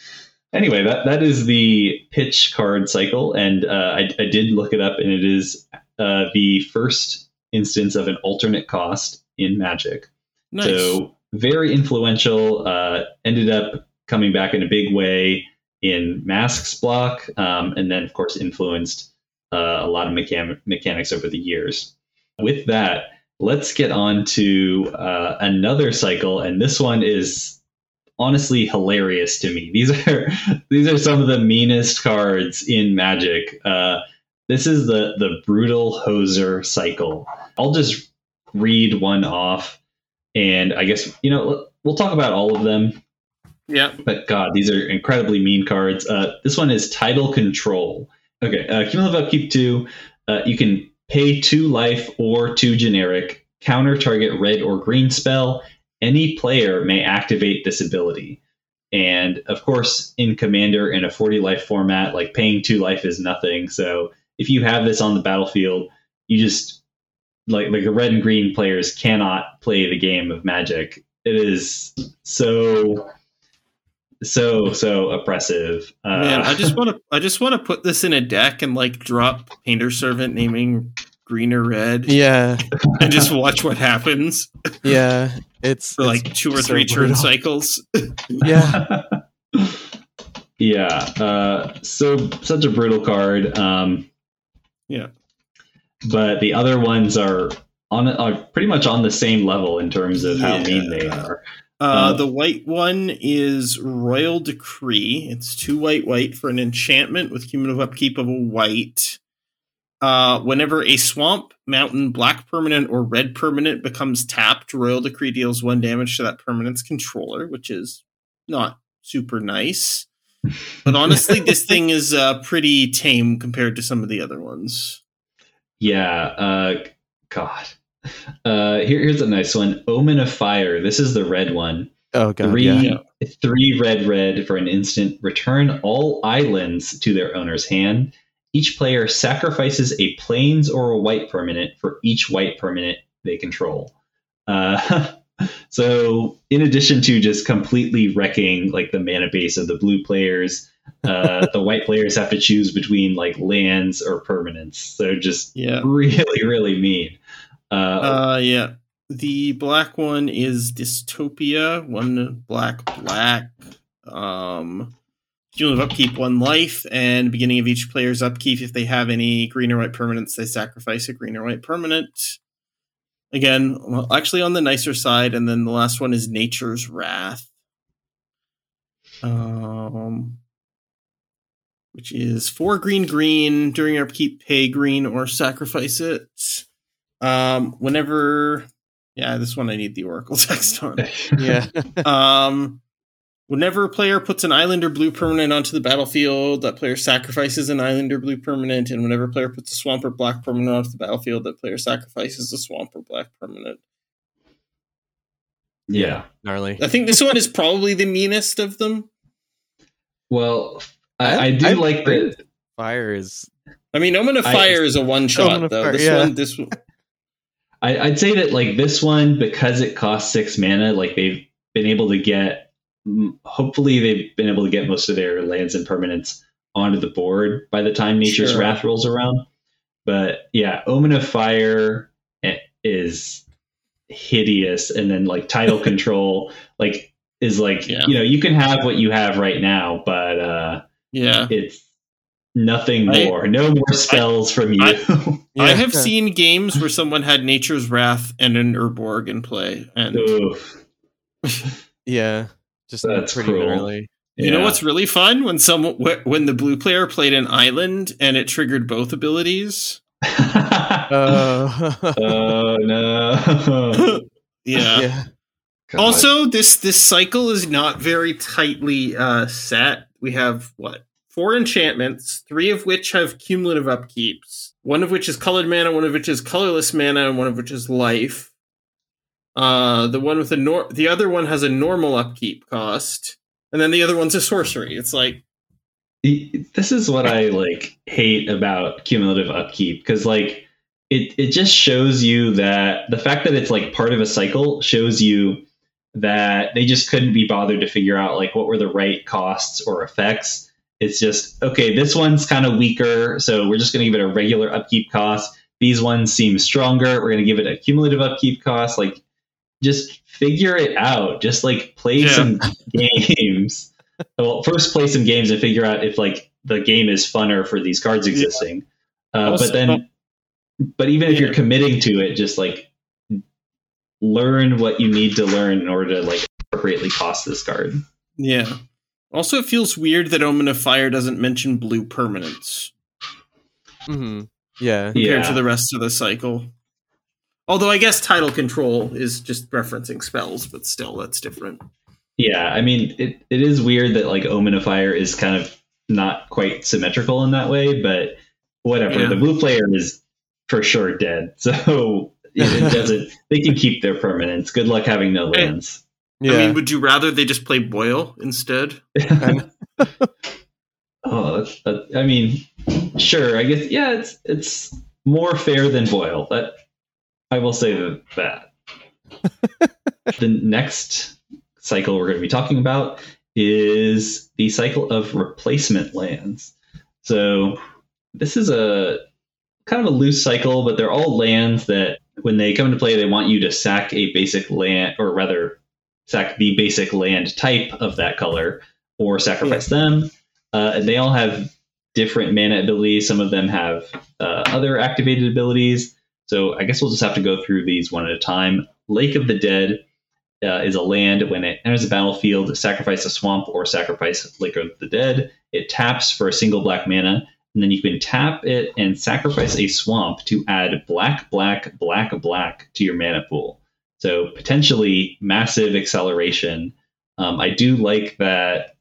anyway. That that is the pitch card cycle, and uh I, I did look it up, and it is uh the first instance of an alternate cost in Magic. Nice. So very influential, uh ended up coming back in a big way in Masks block, um and then of course influenced uh, a lot of mechan- mechanics over the years. With that, let's get on to uh, another cycle, and this one is honestly hilarious to me. These are these are some of the meanest cards in Magic. Uh, this is the the Brutal Hoser cycle. I'll just read one off, and I guess you know we'll talk about all of them. Yeah. But God, these are incredibly mean cards. Uh, this one is Tidal Control. Okay, uh, cumulative upkeep two. Uh, you can pay two life or two generic, counter target red or green spell. Any player may activate this ability. And of course, in Commander, in a forty life format, like paying two life is nothing. So if you have this on the battlefield, you just like like the red and green players cannot play the game of Magic. It is so so so oppressive. Uh, Man, I just want to I just want to put this in a deck and like drop Painter Servant naming green or red. Yeah, and just watch what happens. Yeah, it's for like it's two or so three brutal turn cycles. Yeah, yeah. Uh, so such a brutal card. Um, yeah, but the other ones are on are pretty much on the same level in terms of how yeah. mean they are. Uh, the white one is Royal Decree. It's two white, white for an enchantment with cumulative upkeep of a white. Uh, whenever a swamp, mountain, black permanent, or red permanent becomes tapped, Royal Decree deals one damage to that permanent's controller, which is not super nice. But honestly, this thing is uh, pretty tame compared to some of the other ones. Yeah, uh, God. Uh, here, here's a nice one. Omen of Fire. This is the red one. Oh, God. Three, yeah. three red, red for an instant. Return all islands to their owner's hand. Each player sacrifices a plains or a white permanent for each white permanent they control. Uh, so in addition to just completely wrecking like the mana base of the blue players, uh, the white players have to choose between like lands or permanents. So just yeah. really, really mean. Uh, uh, yeah. The black one is Dystopia. One black, black. Um, Unit of upkeep, one life, and beginning of each player's upkeep, if they have any green or white permanents, they sacrifice a green or white permanent. Again, well, actually on the nicer side, and then the last one is Nature's Wrath, um, which is four green green. During your upkeep, pay green or sacrifice it. Um, whenever, yeah, this one I need the Oracle text on. yeah. um. Whenever a player puts an Islander blue permanent onto the battlefield, that player sacrifices an Islander blue permanent. And whenever a player puts a Swamp or black permanent onto the battlefield, that player sacrifices a Swamp or black permanent. Yeah. Gnarly. I think this one is probably the meanest of them. Well, I, I do I like that. Fire is... I mean, Omen of Fire I, is a one-shot, though. Fire, this yeah. one... This one... I, I'd say that, like, this one, because it costs six mana, like, they've been able to get... Hopefully they've been able to get most of their lands and permanents onto the board by the time Nature's sure. Wrath rolls around. But yeah, Omen of Fire is hideous. And then like Tidal Control, like is like, yeah. you know, you can have what you have right now, but uh, yeah, it's nothing I, more, no more spells I, from you. I, yeah. I have seen games where someone had Nature's Wrath and an Urborg in play. And yeah. Just that's pretty early. Yeah. You know what's really fun? When some when the blue player played an island and it triggered both abilities. oh. oh no. yeah. yeah. Also, this this cycle is not very tightly uh, set. We have what? Four enchantments, three of which have cumulative upkeeps, one of which is colored mana, one of which is colorless mana, and one of which is life. Uh, the one with the nor- the other one has a normal upkeep cost, and then the other one's a sorcery. It's like this is what I like hate about cumulative upkeep, because like it it just shows you that the fact that it's like part of a cycle shows you that they just couldn't be bothered to figure out like what were the right costs or effects. It's just okay. This one's kind of weaker, so we're just going to give it a regular upkeep cost. These ones seem stronger. We're going to give it a cumulative upkeep cost. Like. Just figure it out. Just like play yeah. some games. Well, first play some games and figure out if like the game is funner for these cards existing. Yeah. Uh, also, but then, but even yeah. if you're committing to it, just like learn what you need to learn in order to like appropriately cost this card. Yeah. Also, it feels weird that Omen of Fire doesn't mention blue permanents. Mm-hmm. Yeah. Compared yeah. to the rest of the cycle. Although I guess Tidal Control is just referencing spells, but still, that's different. Yeah, I mean, it, it is weird that like Omen of Fire is kind of not quite symmetrical in that way, but whatever. Yeah. The blue player is for sure dead, so it doesn't. They can keep their permanents. Good luck having no lands. Yeah. I mean, would you rather they just play Boil instead? oh, that's, that, I mean, sure. I guess yeah, it's it's more fair than Boil. That. I will say that. The next cycle we're going to be talking about is the cycle of replacement lands. So this is a kind of a loose cycle, but they're all lands that when they come into play, they want you to sack a basic land, or rather sack the basic land type of that color or sacrifice yeah. them. Uh, and they all have different mana abilities. Some of them have uh, other activated abilities. So I guess we'll just have to go through these one at a time. Lake of the Dead uh, is a land. When it enters the battlefield, sacrifice a swamp or sacrifice Lake of the Dead. It taps for a single black mana, and then you can tap it and sacrifice a swamp to add black, black, black, black to your mana pool. So potentially massive acceleration. Um, I do like that.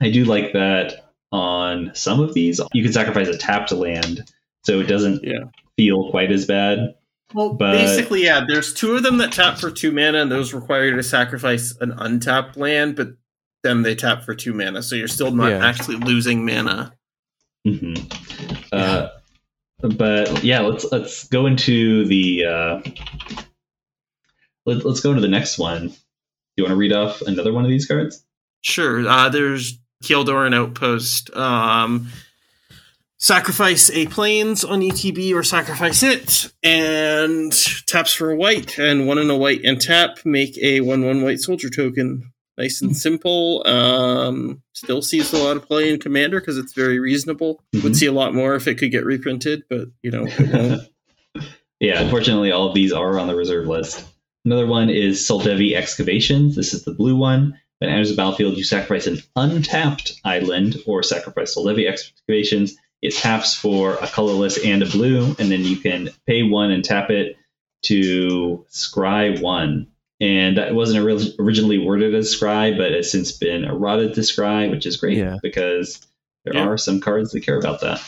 I do like that on some of these. You can sacrifice a tapped land, so it doesn't... Yeah. feel quite as bad. Well, but... basically, yeah, there's two of them that tap for two mana, and those require you to sacrifice an untapped land, but then they tap for two mana, so you're still not yeah. actually losing mana. Mm-hmm. Yeah. Uh, but yeah, let's let's go into the uh, let, let's go into the next one. Do you want to read off another one of these cards? Sure. Uh, there's Keeldoran Outpost. Um, sacrifice a plains on E T B or sacrifice it, and taps for a white, and one in a white and tap, make a one one white soldier token. Nice and simple. Um, still sees a lot of play in Commander because it's very reasonable. Mm-hmm. Would see a lot more if it could get reprinted, but, you know, it won't. Yeah, unfortunately, all of these are on the reserve list. Another one is Soldevi Excavations. This is the blue one. When it enters the battlefield, you sacrifice an untapped island or sacrifice Soldevi Excavations. It taps for a colorless and a blue, and then you can pay one and tap it to scry one. And that wasn't originally worded as scry, but it's since been eroded to scry, which is great yeah. because there yeah. are some cards that care about that.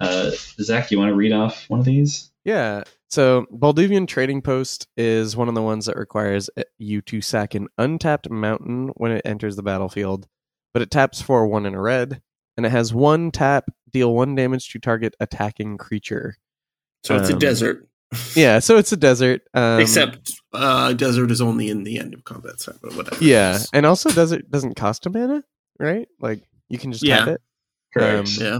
Uh, Zach, you want to read off one of these? Yeah. So Balduvian Trading Post is one of the ones that requires you to sack an untapped mountain when it enters the battlefield, but it taps for one in a red, and it has one tap, deal one damage to target attacking creature. So um, it's a desert. Yeah, so it's a desert. Um, Except uh, desert is only in the end of combat, so whatever. Yeah, and also desert doesn't cost a mana, right? Like, you can just yeah. tap it. Correct. Um, yeah.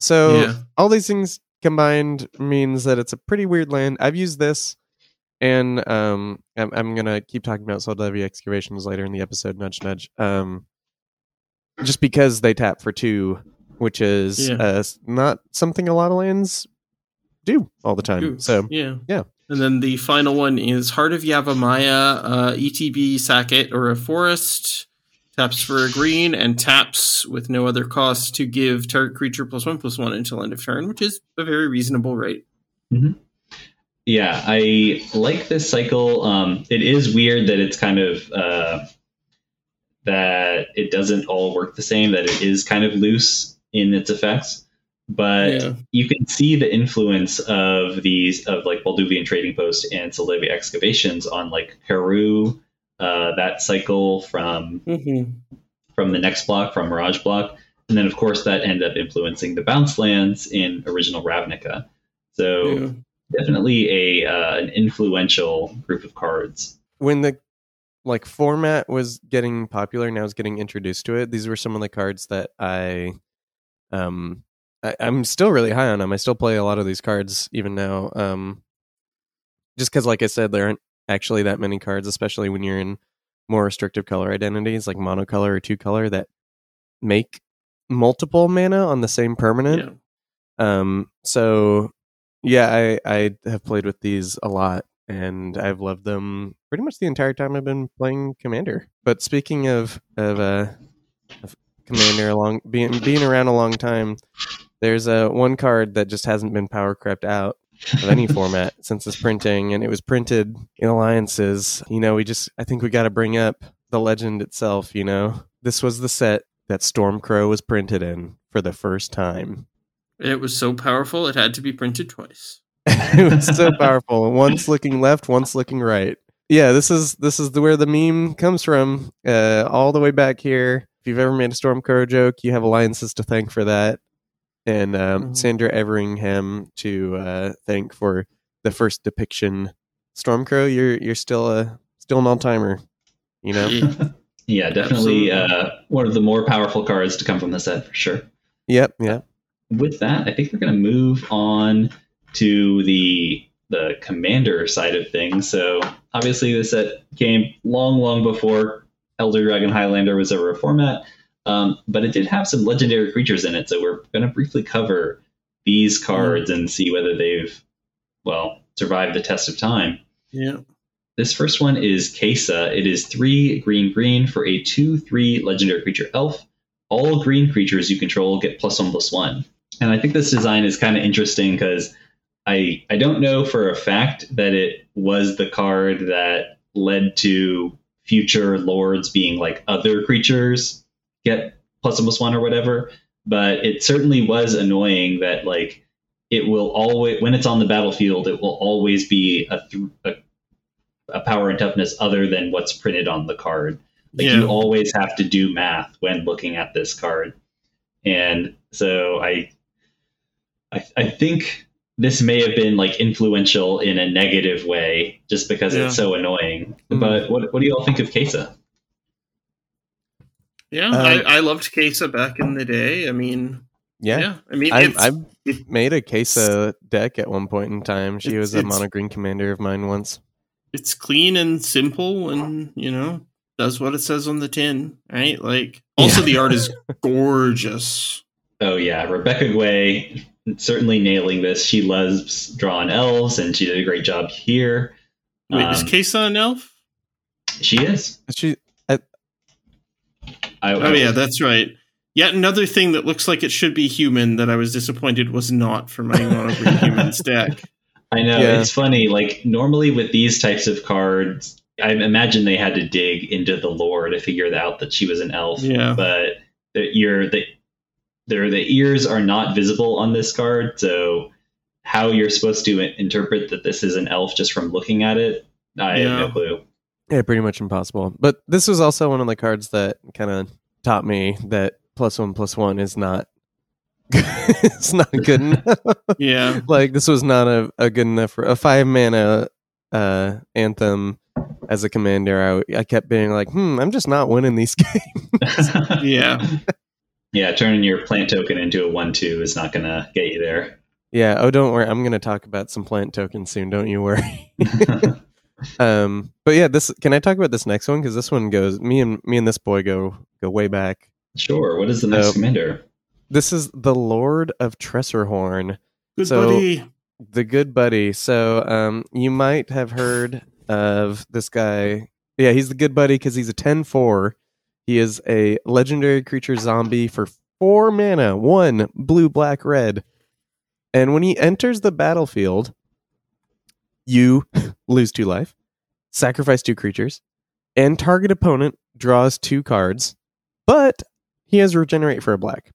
So yeah. all these things combined means that it's a pretty weird land. I've used this, and um, I'm, I'm going to keep talking about Soldevi Excavations later in the episode, nudge, nudge, um, just because they tap for two, which is yeah. uh, not something a lot of lands do all the time. Ooh. So yeah yeah and then the final one is Heart of Yavimaya. uh E T B, sack it or a forest, taps for a green, and taps with no other cost to give target creature plus one plus one until end of turn, which is a very reasonable rate. Mm-hmm. yeah I like this cycle. Um it is weird that it's kind of uh that it doesn't all work the same, that it is kind of loose in its effects. But yeah. you can see the influence of these, of like Balduvian Trading Post and Soldevi Excavations on like Heru, uh, that cycle from mm-hmm. from the next block, from Mirage block. And then, of course, that ended up influencing the bounce lands in original Ravnica. So yeah. definitely a uh, an influential group of cards. When the like format was getting popular and I was getting introduced to it, these were some of the cards that I... um. I'm still really high on them. I still play a lot of these cards even now. Um, just because, like I said, there aren't actually that many cards, especially when you're in more restrictive color identities, like monocolor or two-color, that make multiple mana on the same permanent. Yeah. Um, so, yeah, I, I have played with these a lot, and I've loved them pretty much the entire time I've been playing Commander. But speaking of of, uh, of Commander, along being being around a long time... There's a one card that just hasn't been power crept out of any format since its printing, and it was printed in Alliances. You know, we just I think we got to bring up the Legend itself. You know, this was the set that Stormcrow was printed in for the first time. It was so powerful, it had to be printed twice. It was so powerful. Once looking left, once looking right. Yeah, this is this is the, where the meme comes from. Uh, all the way back here. If you've ever made a Stormcrow joke, you have Alliances to thank for that. And um, Sandra Everingham to uh, thank for the first depiction. Stormcrow, you're you're still a still an all timer, you know. Yeah, definitely uh, one of the more powerful cards to come from the set for sure. Yep, yeah. With that, I think we're going to move on to the the Commander side of things. So obviously, this set came long, long before Elder Dragon Highlander was ever a format. Um, but it did have some legendary creatures in it, so we're going to briefly cover these cards and see whether they've, well, survived the test of time. Yeah. This first one is Kaysa. It is three green green for a two three legendary creature elf. All green creatures you control get plus one plus one. And I think this design is kind of interesting because I I don't know for a fact that it was the card that led to future lords being like other creatures get plus one plus one or whatever, but it certainly was annoying that like it will always, when it's on the battlefield, it will always be a th- a, a power and toughness other than what's printed on the card. Like yeah. you always have to do math when looking at this card, and so I, I, I think this may have been like influential in a negative way, just because yeah. it's so annoying. Mm. But what what do you all think of Kaysa? Yeah, um, I, I loved Kaysa back in the day. I mean, yeah, yeah. I mean, I, I made a Kaysa deck at one point in time. She was a mono green commander of mine once. It's clean and simple, and you know, does what it says on the tin, right? Like, also yeah. The art is gorgeous. Oh yeah, Rebecca Gway certainly nailing this. She loves drawing elves, and she did a great job here. Wait, um, is Kaysa an elf? She is. She. I, I, oh I, yeah, that's right. Yet another thing that looks like it should be human that I was disappointed was not for my mono green human stack. I know, yeah. It's funny. Like, normally with these types of cards, I imagine they had to dig into the lore to figure out that she was an elf. Yeah. But the ear, the, the, the ears are not visible on this card, so how you're supposed to interpret that this is an elf just from looking at it, I yeah. have no clue. Yeah, pretty much impossible. But this was also one of the cards that kind of taught me that plus one plus one is not it's not good enough. Yeah. Like, this was not a, a good enough for a five mana uh Anthem as a commander. I I kept being like, hmm, I'm just not winning these games. Yeah. Yeah, turning your plant token into a one two is not gonna get you there. Yeah, oh don't worry, I'm gonna talk about some plant tokens soon, don't you worry. um but yeah, this can I talk about this next one? Because this one goes me and me and this boy go go way back. Sure. What is the next so, commander? This is the Lord of Tresserhorn. Good so, buddy. The good buddy. So um, you might have heard of this guy. Yeah, he's the good buddy because he's a ten four. He is a legendary creature zombie for four mana. One, blue, black, red. And when he enters the battlefield, you lose two life, sacrifice two creatures, and target opponent draws two cards. But he has regenerate for a black.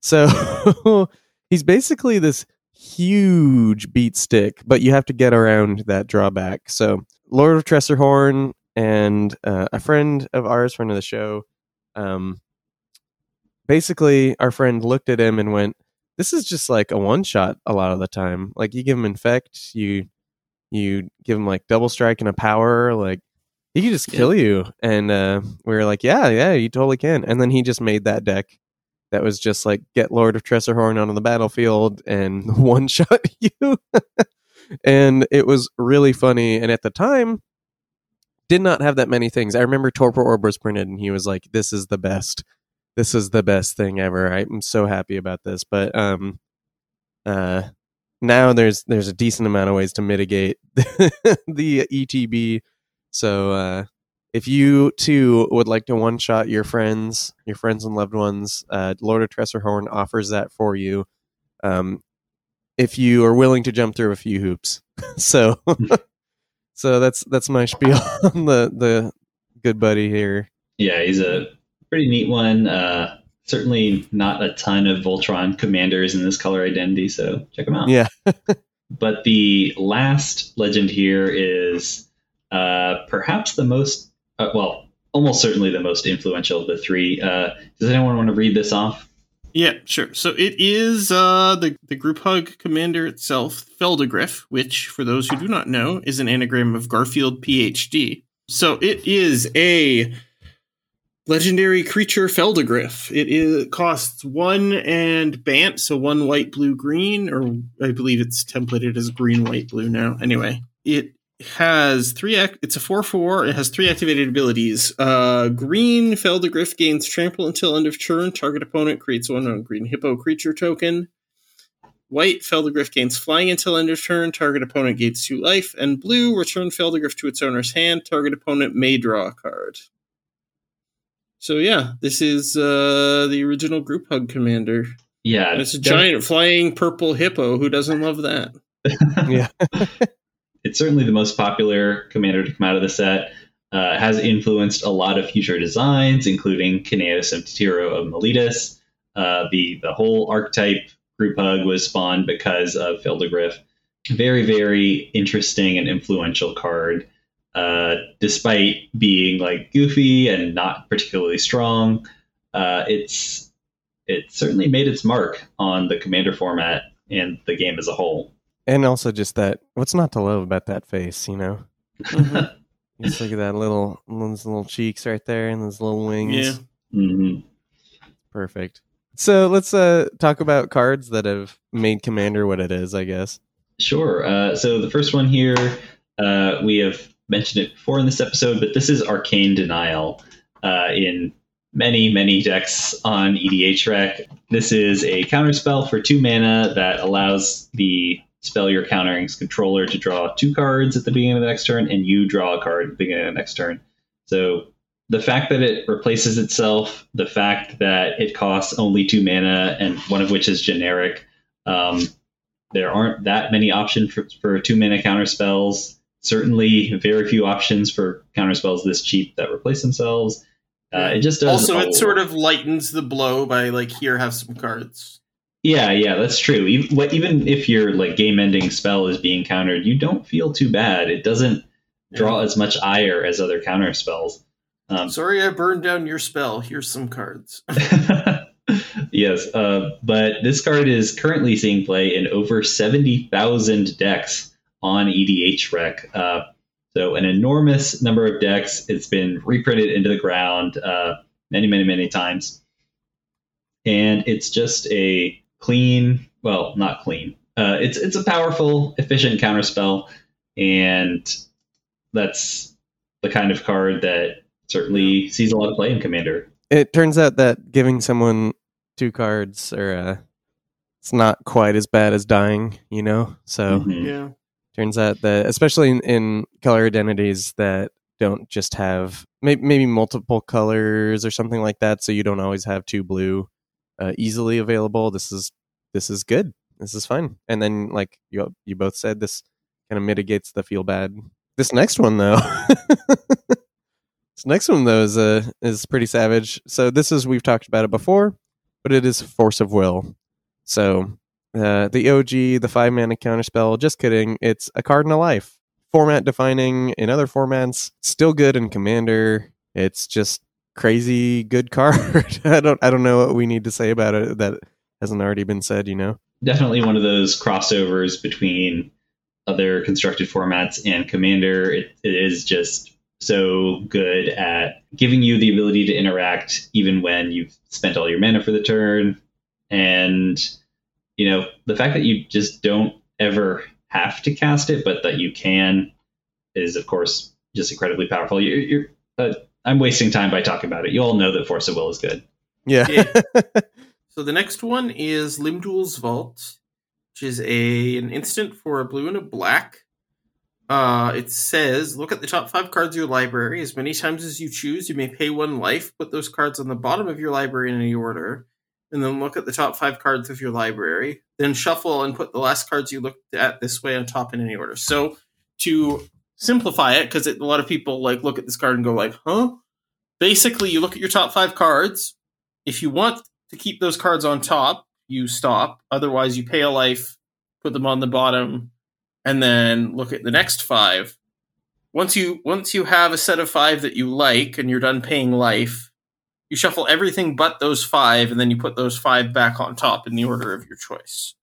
So he's basically this huge beat stick, but you have to get around that drawback. So Lord of Tresserhorn and uh, a friend of ours, friend of the show, um, basically our friend looked at him and went, this is just like a one shot a lot of the time. Like, you give him infect, you you give him like double strike and a power, like he could just kill you. And uh, we were like, yeah, yeah, you totally can. And then he just made that deck. That was just like, get Lord of Tresserhorn onto the battlefield and one shot you. And it was really funny. And at the time, did not have that many things. I remember Torpor Orb was printed and he was like, this is the best. This is the best thing ever. I'm so happy about this. But um, uh, now there's there's a decent amount of ways to mitigate the E T B. So uh, if you, too, would like to one-shot your friends, your friends and loved ones, uh, Lord of Tresserhorn offers that for you um, if you are willing to jump through a few hoops. so so that's that's my spiel on the, the good buddy here. Yeah, he's a pretty neat one. Uh, certainly not a ton of Voltron commanders in this color identity, so check him out. Yeah. But the last legend here is... Uh, perhaps the most, uh, well, almost certainly the most influential of the three. Uh, does anyone want to read this off? Yeah, sure. So it is uh, the, the group hug commander itself, Phelddagrif, which, for those who do not know, is an anagram of Garfield PhD. So it is a legendary creature, Phelddagrif. It, is, it costs one and Bant, so one white, blue, green, or I believe it's templated as green, white, blue now. Anyway, it has three act it's a four four. It has three activated abilities. Uh green, Phelddagrif gains trample until end of turn. Target opponent creates one on green hippo creature token. White, Phelddagrif gains flying until end of turn. Target opponent gains two life. And blue, return Phelddagrif to its owner's hand. Target opponent may draw a card. So yeah, this is uh the original group hug commander. Yeah, and it's a giant flying purple hippo. Who doesn't love that? Yeah. It's certainly the most popular commander to come out of the set. Uh, has influenced a lot of future designs, including Kineos of Tiro of Miletus. Uh, the, the whole archetype group hug was spawned because of Phelddagrif. Very, very interesting and influential card. Uh, despite being like goofy and not particularly strong, uh, it's it certainly made its mark on the commander format and the game as a whole. And also just that, what's not to love about that face, you know? Just look at that little, those little cheeks right there and those little wings. Yeah, Mm-hmm. Perfect. So let's uh, talk about cards that have made Commander what it is, I guess. Sure. Uh, so the first one here, uh, we have mentioned it before in this episode, but this is Arcane Denial uh, in many, many decks on E D H Rec. This is a counterspell for two mana that allows the spell you're countering's controller to draw two cards at the beginning of the next turn, and you draw a card at the beginning of the next turn. So the fact that it replaces itself, the fact that it costs only two mana, and one of which is generic, um, there aren't that many options for, for two mana counterspells. Certainly very few options for counterspells this cheap that replace themselves. Uh, it just does also it all... sort of lightens the blow by like, here, have some cards. Yeah, yeah, that's true. Even if your like game-ending spell is being countered, you don't feel too bad. It doesn't draw as much ire as other counter spells. Um, Sorry, I burned down your spell. Here's some cards. Yes, uh, but this card is currently seeing play in over seventy thousand decks on E D H Rec. Uh, so an enormous number of decks. It's been reprinted into the ground uh, many, many, many times. And it's just a clean, well, not clean. Uh, it's it's a powerful, efficient counterspell, and that's the kind of card that certainly sees a lot of play in Commander. It turns out that giving someone two cards, or uh, it's not quite as bad as dying, you know. So mm-hmm. yeah, turns out that especially in, in color identities that don't just have maybe, maybe multiple colors or something like that, so you don't always have two blue. Uh, easily available. This is this is good. This is fine. And then, like you you both said, this kind of mitigates the feel bad. This next one, though, this next one though is uh, is pretty savage. So this is we've talked about it before, but it is Force of Will. So uh, the O G, the five mana counterspell. Just kidding. It's a card and a life. Format defining in other formats. Still good in Commander. It's just. Crazy good card. I don't I don't know what we need to say about it that hasn't already been said, you know? Definitely one of those crossovers between other constructed formats and Commander. It, it is just so good at giving you the ability to interact even when you've spent all your mana for the turn. And, you know, the fact that you just don't ever have to cast it, but that you can is, of course, just incredibly powerful. You're... you're uh, I'm wasting time by talking about it. You all know that Force of Will is good. Yeah. So the next one is Lim-Dûl's Vault, which is a an instant for a blue and a black. Uh, it says, look at the top five cards of your library. As many times as you choose, you may pay one life, put those cards on the bottom of your library in any order, and then look at the top five cards of your library. Then shuffle and put the last cards you looked at this way on top in any order. So to... simplify it, because a lot of people like look at this card and go like, huh? Basically, you look at your top five cards. If you want to keep those cards on top, you stop. Otherwise, you pay a life, put them on the bottom, and then look at the next five. Once you once you have a set of five that you like and you're done paying life, you shuffle everything but those five, and then you put those five back on top in the order of your choice.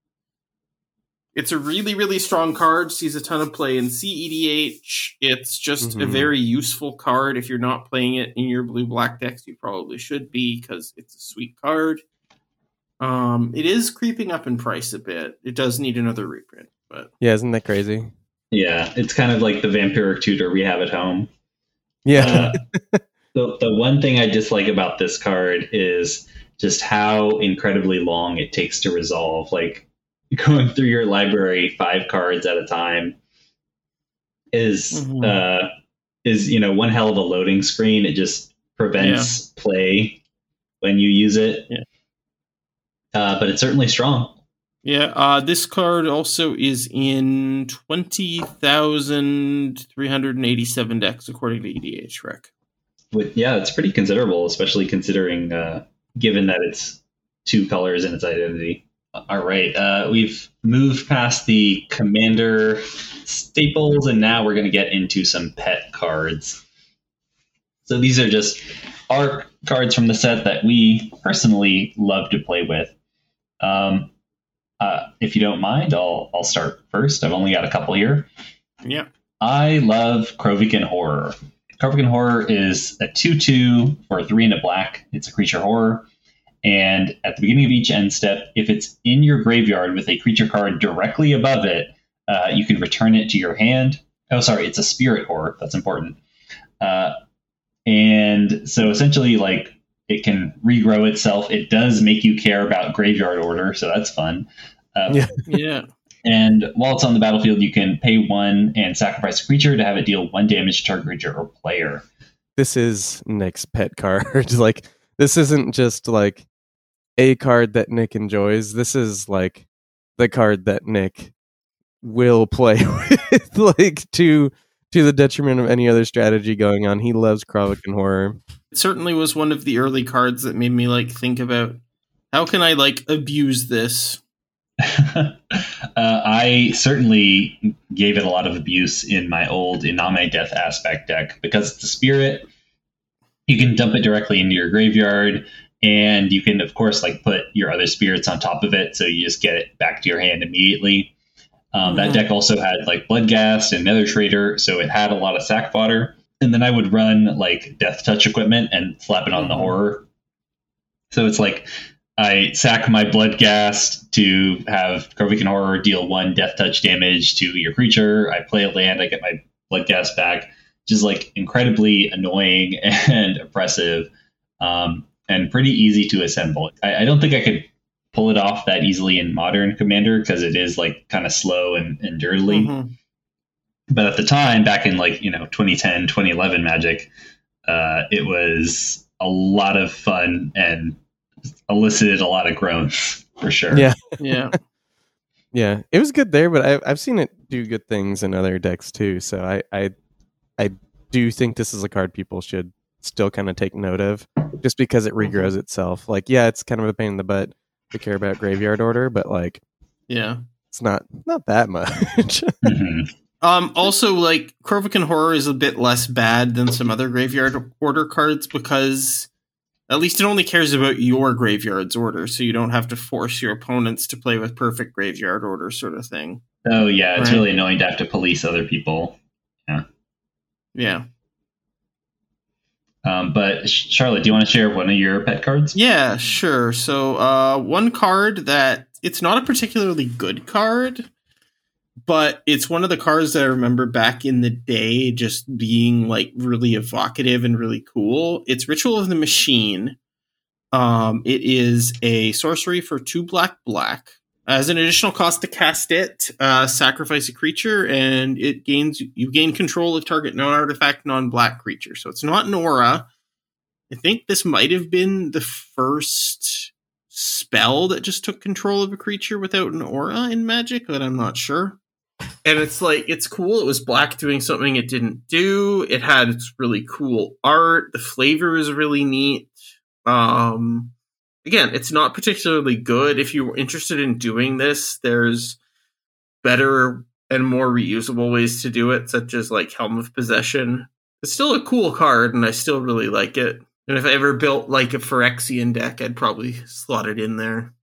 It's a really, really strong card. Sees a ton of play in C E D H. It's just mm-hmm. a very useful card. If you're not playing it in your blue-black decks, you probably should be because it's a sweet card. Um, it is creeping up in price a bit. It does need another reprint, but yeah, isn't that crazy? Yeah, it's kind of like the Vampiric Tutor we have at home. Yeah. uh, the the one thing I dislike about this card is just how incredibly long it takes to resolve. Like. Going through your library five cards at a time is mm-hmm. uh, is you know one hell of a loading screen. It just prevents yeah. play when you use it, yeah. uh, but it's certainly strong. Yeah, uh, this card also is in twenty thousand three hundred and eighty-seven decks according to E D H Rec. With yeah, it's pretty considerable, especially considering uh, given that it's two colors in its identity. All right, uh, we've moved past the Commander staples, and now we're going to get into some pet cards. So these are just our cards from the set that we personally love to play with. Um, uh, if you don't mind, I'll I'll start first. I've only got a couple here. Yeah, I love Krovikan Horror. Krovikan Horror is a two two for a three and a black. It's a creature horror. And at the beginning of each end step, if it's in your graveyard with a creature card directly above it, uh, you can return it to your hand. Oh, sorry, it's a spirit horror. That's important. Uh, and so essentially, like, it can regrow itself. It does make you care about graveyard order, so that's fun. Uh, yeah. yeah. And while it's on the battlefield, you can pay one and sacrifice a creature to have it deal one damage to target creature or player. This is Nick's pet card. Like, this isn't just like a card that Nick enjoys. This is like the card that Nick will play with, like to to the detriment of any other strategy going on. He loves Krovikan Horror. It certainly was one of the early cards that made me like think about how can I like abuse this. uh, I certainly gave it a lot of abuse in my old Iname Death Aspect deck because it's a spirit. You can dump it directly into your graveyard, and you can, of course, like put your other spirits on top of it, so you just get it back to your hand immediately. Um, that deck also had like Bloodghast and Nether Trader, so it had a lot of sack fodder. And then I would run like Death Touch equipment and slap it on the horror. So it's like I sack my Bloodghast to have Krovikan Horror deal one Death Touch damage to your creature. I play a land, I get my Bloodghast back, which is like incredibly annoying and oppressive, um, and pretty easy to assemble. I, I don't think I could pull it off that easily in modern Commander because it is like kind of slow and, and dirtily. Mm-hmm. But at the time, back in like, you know, twenty ten, twenty eleven Magic, uh, it was a lot of fun and elicited a lot of groans for sure. Yeah. Yeah. yeah. It was good there, but I've, I've seen it do good things in other decks too. So I, I, I do think this is a card people should still kind of take note of just because it regrows itself. Like, yeah, it's kind of a pain in the butt to care about graveyard order, but like, yeah, it's not not that much. mm-hmm. Um, also, like, Krovikan Horror is a bit less bad than some other graveyard order cards because at least it only cares about your graveyard's order, so you don't have to force your opponents to play with perfect graveyard order sort of thing. Oh yeah, right? It's really annoying to have to police other people. Yeah. Yeah. Um, but Charlotte, do you want to share one of your pet cards? Yeah, sure. So uh, one card that it's not a particularly good card, but it's one of the cards that I remember back in the day just being like really evocative and really cool. It's Ritual of the Machine. Um, it is a sorcery for two black black. As an additional cost to cast it, uh, sacrifice a creature, and it gains you gain control of target non-artifact, non-black creature. So it's not an aura. I think this might have been the first spell that just took control of a creature without an aura in Magic, but I'm not sure. And it's like, it's cool. It was black doing something it didn't do. It had its really cool art. The flavor is really neat. Um... Again, it's not particularly good. If you were interested in doing this, there's better and more reusable ways to do it, such as like Helm of Possession. It's still a cool card, and I still really like it. And if I ever built like a Phyrexian deck, I'd probably slot it in there.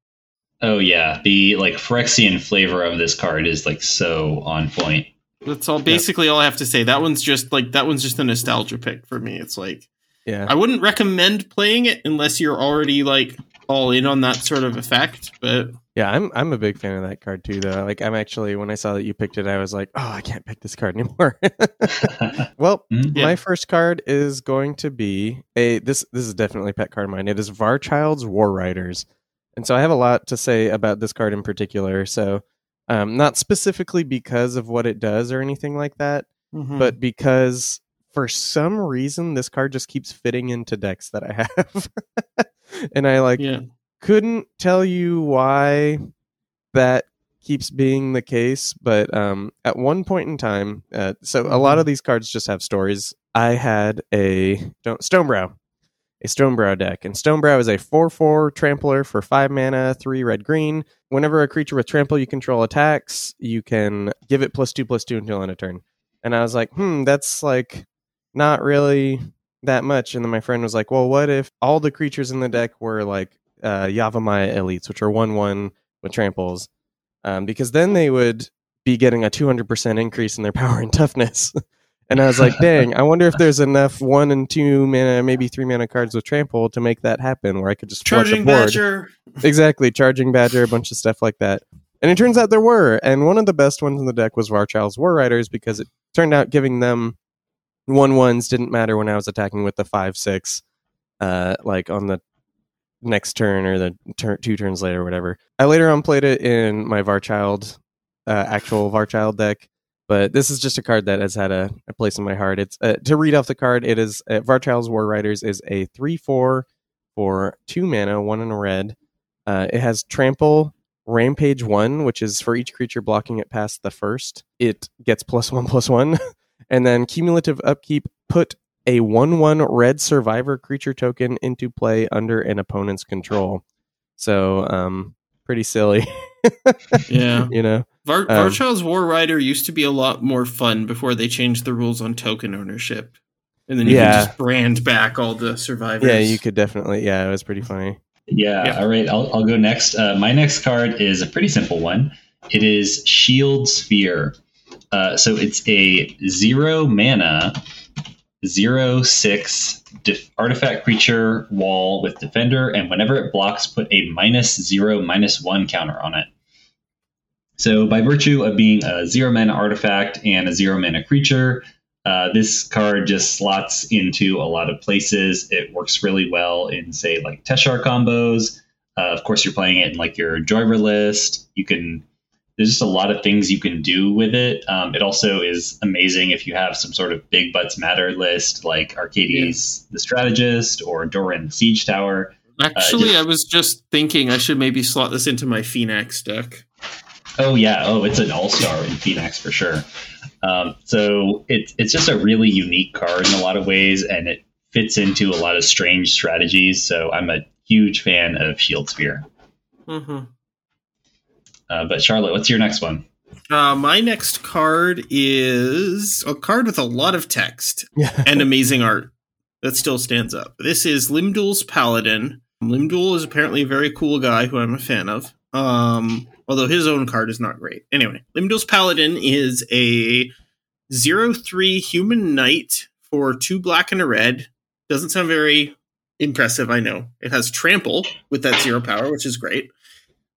Oh yeah, the like Phyrexian flavor of this card is like so on point. That's all. Basically, yep. All I have to say. That one's just like that one's just a nostalgia pick for me. It's like. Yeah, I wouldn't recommend playing it unless you're already like all in on that sort of effect. But yeah, I'm I'm a big fan of that card too, though. Like, I'm actually, when I saw that you picked it, I was like, oh, I can't pick this card anymore. Well, yeah. My first card is going to be a this. This is definitely a pet card of mine. It is Varchild's War Riders, and so I have a lot to say about this card in particular. So, um, not specifically because of what it does or anything like that, mm-hmm. but because. For some reason, this card just keeps fitting into decks that I have. And I like yeah. couldn't tell you why that keeps being the case. But um, at one point in time, uh, so mm-hmm. a lot of these cards just have stories. I had a Stonebrow, a Stonebrow deck. And Stonebrow is a four four trampler for five mana, three red green. Whenever a creature with trample you control attacks, you can give it plus two, plus two until end of turn. And I was like, hmm, that's like... not really that much. And then my friend was like, well, what if all the creatures in the deck were like uh, Yavimaya Elites, which are one one with tramples? Um, because then they would be getting a two hundred percent increase in their power and toughness. And I was like, dang, I wonder if there's enough one and two mana, maybe three mana cards with trample to make that happen, where I could just charging flood the board. Badger. Exactly, charging badger, a bunch of stuff like that. And it turns out there were. And one of the best ones in the deck was Varchal's War Riders, because it turned out giving them one ones didn't matter when I was attacking with the five six, uh, like on the next turn or the tur- two turns later or whatever. I later on played it in my Varchild, uh, actual Varchild deck. But this is just a card that has had a, a place in my heart. It's uh, to read off the card. It is uh, Varchal's War Riders is a three four for two mana, one in a red. Uh, it has trample, rampage one, which is for each creature blocking it past the first. It gets plus one plus one, and then cumulative upkeep. Put a one one red survivor creature token into play under an opponent's control. So, um, pretty silly. Yeah, you know. Var- Varchal's um, War Rider used to be a lot more fun before they changed the rules on token ownership. And then you yeah. could just brand back all the survivors. Yeah, you could definitely. Yeah, it was pretty funny. Yeah, yeah. All right. I'll, I'll go next. Uh, my next card is a pretty simple one. It is Shield Sphere. Uh, so it's a zero mana, zero six def- artifact creature wall with defender. And whenever it blocks, put a minus zero, minus one counter on it. So by virtue of being a zero mana artifact and a zero mana creature, uh, this card just slots into a lot of places. It works really well in, say, like Teshar combos. Uh, of course, you're playing it in like your driver list. You can. There's just a lot of things you can do with it. Um, it also is amazing if you have some sort of big butts matter list, like Arcades yeah. the Strategist or Doran the Siege Tower. Actually, uh, just, I was just thinking I should maybe slot this into my Phoenix deck. Oh, yeah. Oh, it's an all-star in Phoenix for sure. Um, so it's it's just a really unique card in a lot of ways, and it fits into a lot of strange strategies. So I'm a huge fan of Shield Spear. Mm-hmm. Uh, but Charlotte, what's your next one? Uh, my next card is a card with a lot of text and amazing art that still stands up. This is Lim-Dûl's Paladin. Lim-Dûl is apparently a very cool guy who I'm a fan of. Um... Although his own card is not great. Anyway, Lim-Dûl's Paladin is a zero three human knight for two black and a red. Doesn't sound very impressive, I know. It has trample with that zero power, which is great.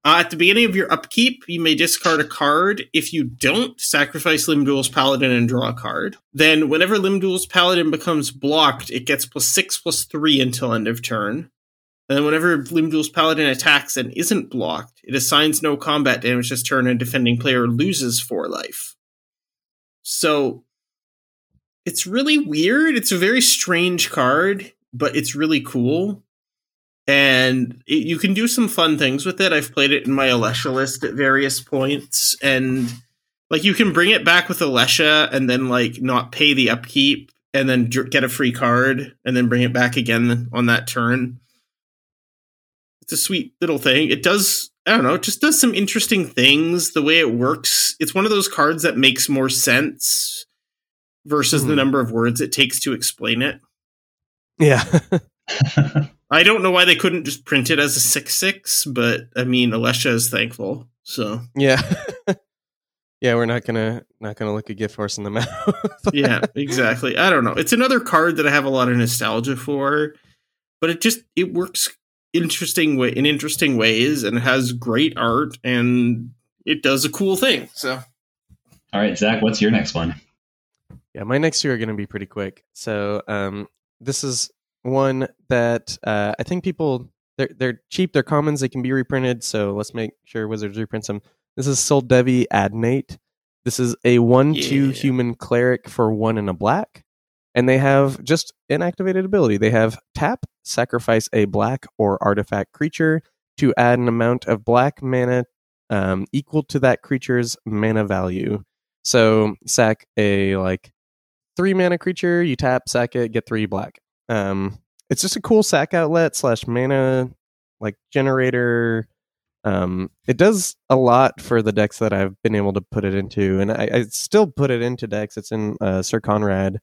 Uh, at the beginning of your upkeep, you may discard a card. If you don't, sacrifice Lim-Dûl's Paladin and draw a card. Then whenever Lim-Dûl's Paladin becomes blocked, it gets plus six, plus three until end of turn. And then whenever Lim-Dûl's Paladin attacks and isn't blocked, it assigns no combat damage this turn, and defending player loses four life. So, it's really weird. It's a very strange card, but it's really cool. And it, you can do some fun things with it. I've played it in my Alesha list at various points. And, like, you can bring it back with Alesha and then, like, not pay the upkeep and then dr- get a free card and then bring it back again on that turn. It's a sweet little thing. It does, I don't know, it just does some interesting things. The way it works, it's one of those cards that makes more sense versus mm. the number of words it takes to explain it. Yeah. I don't know why they couldn't just print it as a six six, but I mean, Alesha is thankful, so. Yeah. Yeah, we're not gonna not gonna look a gift horse in the mouth. Yeah, exactly. I don't know. It's another card that I have a lot of nostalgia for, but it just, it works interesting way in interesting ways, and it has great art, and it does a cool thing. So, all right, Zach, what's your next one? Yeah, my next two are going to be pretty quick. So, um, this is one that uh, I think people they're they're cheap, they're commons, they can be reprinted. So let's make sure Wizards reprints them. This is Soldevi Adnate. This is a one two yeah. human cleric for one and a black. And they have just an activated ability. They have tap, sacrifice a black or artifact creature to add an amount of black mana um, equal to that creature's mana value. So sack a like three mana creature, you tap, sack it, get three black. Um, it's just a cool sack outlet slash mana like generator. Um, it does a lot for the decks that I've been able to put it into. And I, I still put it into decks. It's in uh, Sir Conrad.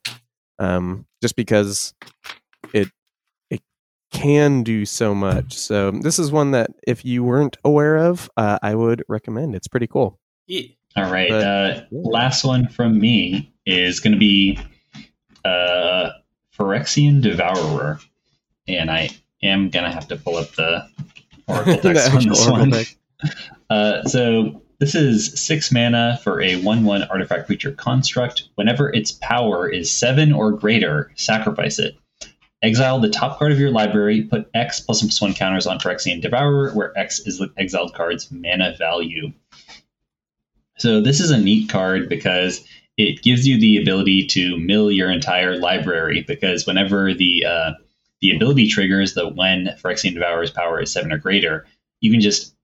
Um, just because it it can do so much. So this is one that if you weren't aware of, uh, I would recommend. It's pretty cool. Yeah. All right. But, uh, yeah. Last one from me is going to be uh, Phyrexian Devourer, and I am gonna have to pull up the Oracle text on this one. Uh, so this is six mana for a one one artifact creature construct. Whenever its power is seven or greater, sacrifice it. Exile the top card of your library. Put X plus one plus one counters on Phyrexian Devourer, where X is the exiled card's mana value. So this is a neat card because it gives you the ability to mill your entire library, because whenever the uh, the ability triggers the when Phyrexian Devourer's power is seven or greater, you can just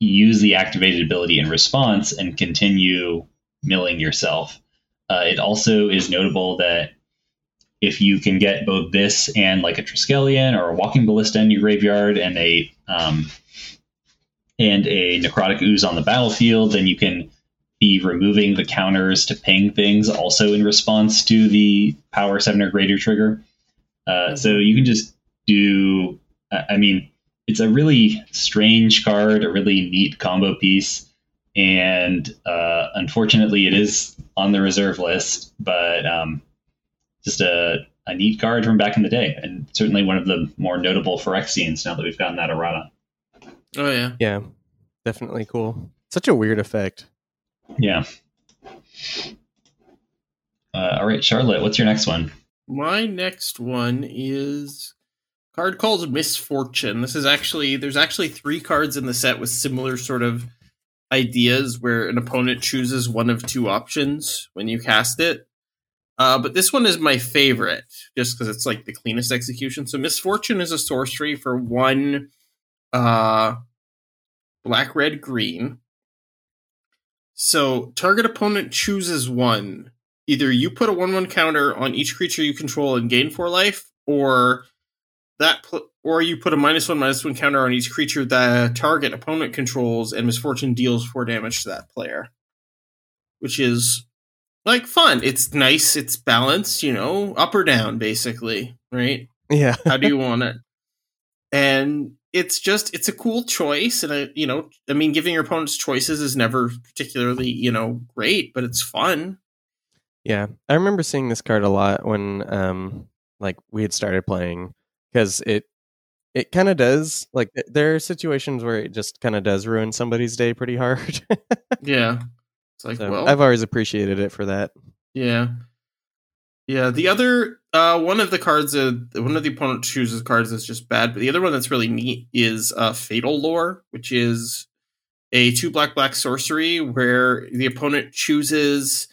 use the activated ability in response and continue milling yourself. Uh, it also is notable that if you can get both this and like a Triskelion or a Walking Ballista in your graveyard and a um, and a Necrotic Ooze on the battlefield, then you can be removing the counters to ping things also in response to the power seven or greater trigger. Uh, so you can just do, I mean, it's a really strange card, a really neat combo piece. And uh, unfortunately it is on the reserve list, but um, just a, a neat card from back in the day. And certainly one of the more notable Phyrexians now that we've gotten that errata. Oh yeah. Yeah, definitely cool. Such a weird effect. Yeah. Uh, all right, Charlotte, what's your next one? My next one is a card called Misfortune. This is actually, there's actually three cards in the set with similar sort of ideas where an opponent chooses one of two options when you cast it. Uh, but this one is my favorite just because it's like the cleanest execution. So Misfortune is a sorcery for one uh, black, red, green. So, target opponent chooses one. Either you put a one one counter on each creature you control and gain four life, or that, pl- or you put a minus one, minus one counter on each creature that target opponent controls, and Misfortune deals four damage to that player. Which is, like, fun. It's nice, it's balanced, you know, up or down, basically, right? Yeah. How do you want it? And it's just, it's a cool choice. And, I, you know, I mean, giving your opponents choices is never particularly, you know, great, but it's fun. Yeah. I remember seeing this card a lot when, um, like, we had started playing, because it, it kind of does, like, there are situations where it just kind of does ruin somebody's day pretty hard. Yeah. It's like, so well, I've always appreciated it for that. Yeah. Yeah, the other uh, one of the cards, uh, one of the opponent chooses cards is just bad, but the other one that's really neat is uh, Fatal Lore, which is a two black black sorcery where the opponent chooses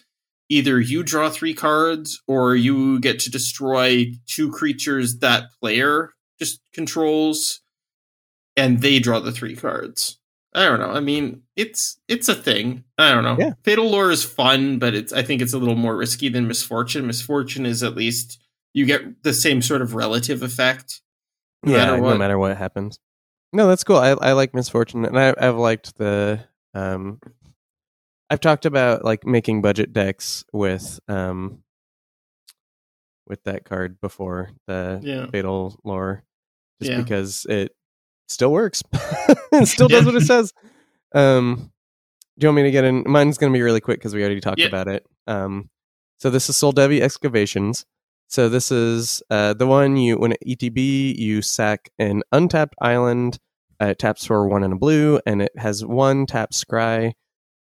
either you draw three cards or you get to destroy two creatures that player just controls, and they draw the three cards. I don't know. I mean, it's it's a thing. I don't know. Yeah. Fatal Lore is fun, but it's I think it's a little more risky than Misfortune. Misfortune is at least you get the same sort of relative effect. No yeah, matter what. no matter what happens. No, that's cool. I I like Misfortune, and I, I've liked the. Um, I've talked about like making budget decks with um, with that card before, the yeah. Fatal Lore, just yeah. because it. Still works. It still does what it says. Um, do you want me to get in? Mine's going to be really quick because we already talked yeah. about it. Um, so this is Soldevi Excavations. So this is uh, the one you, when at E T B, you sack an untapped island. Uh, it taps for one and a blue, and it has one tap scry,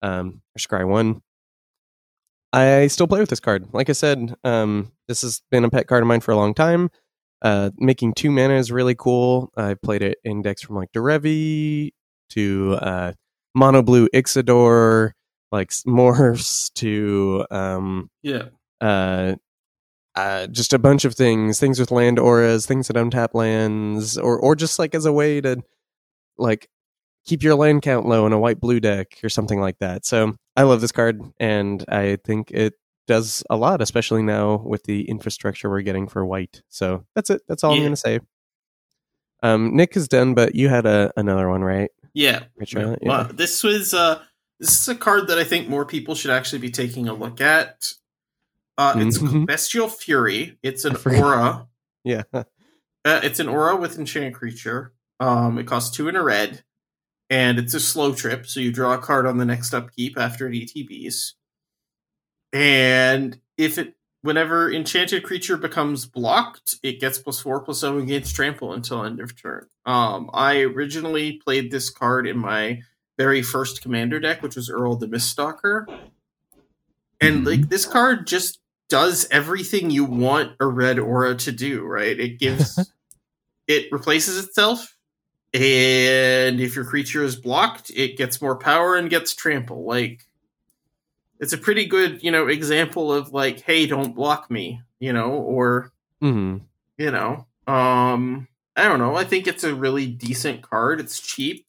um, or scry one. I still play with this card. Like I said, um, this has been a pet card of mine for a long time. Uh, making two mana is really cool. I played it in decks from like Derevi to uh, Mono Blue Ixidor, like Morphs to um, yeah, uh, uh, just a bunch of things, things with land auras, things that untap lands, or or just like as a way to like keep your land count low in a white blue deck or something like that. So I love this card, and I think it does a lot, especially now with the infrastructure we're getting for white. So that's it. That's all yeah. I'm going to say. Um, Nick is done, but you had a, another one, right? Yeah. Right, yeah. yeah. Well, this was uh, this is a card that I think more people should actually be taking a look at. Uh, it's mm-hmm. Bestial Fury. It's an aura. yeah. Uh, it's an aura with enchanted creature. Um, it costs two and a red, and it's a slow trip. So you draw a card on the next upkeep after it E T Bs. And if it whenever enchanted creature becomes blocked, it gets plus four plus seven against trample until end of turn. Um, I originally played this card in my very first commander deck, which was Earl the Miststalker. And like this card just does everything you want a red aura to do, right? It gives it replaces itself, and if your creature is blocked, it gets more power and gets trample. Like it's a pretty good, you know, example of like, hey, don't block me, you know, or mm-hmm. you know. Um I don't know. I think it's a really decent card. It's cheap.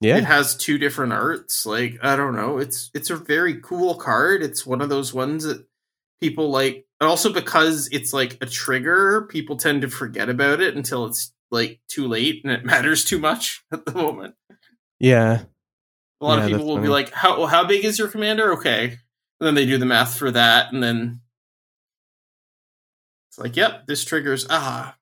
Yeah. It has two different arts. Like, I don't know. It's it's a very cool card. It's one of those ones that people like, and also because it's like a trigger, people tend to forget about it until it's like too late and it matters too much at the moment. Yeah. A lot yeah, of people will funny. be like, how well, how big is your commander? Okay. And then they do the math for that, and then it's like, yep, this triggers ah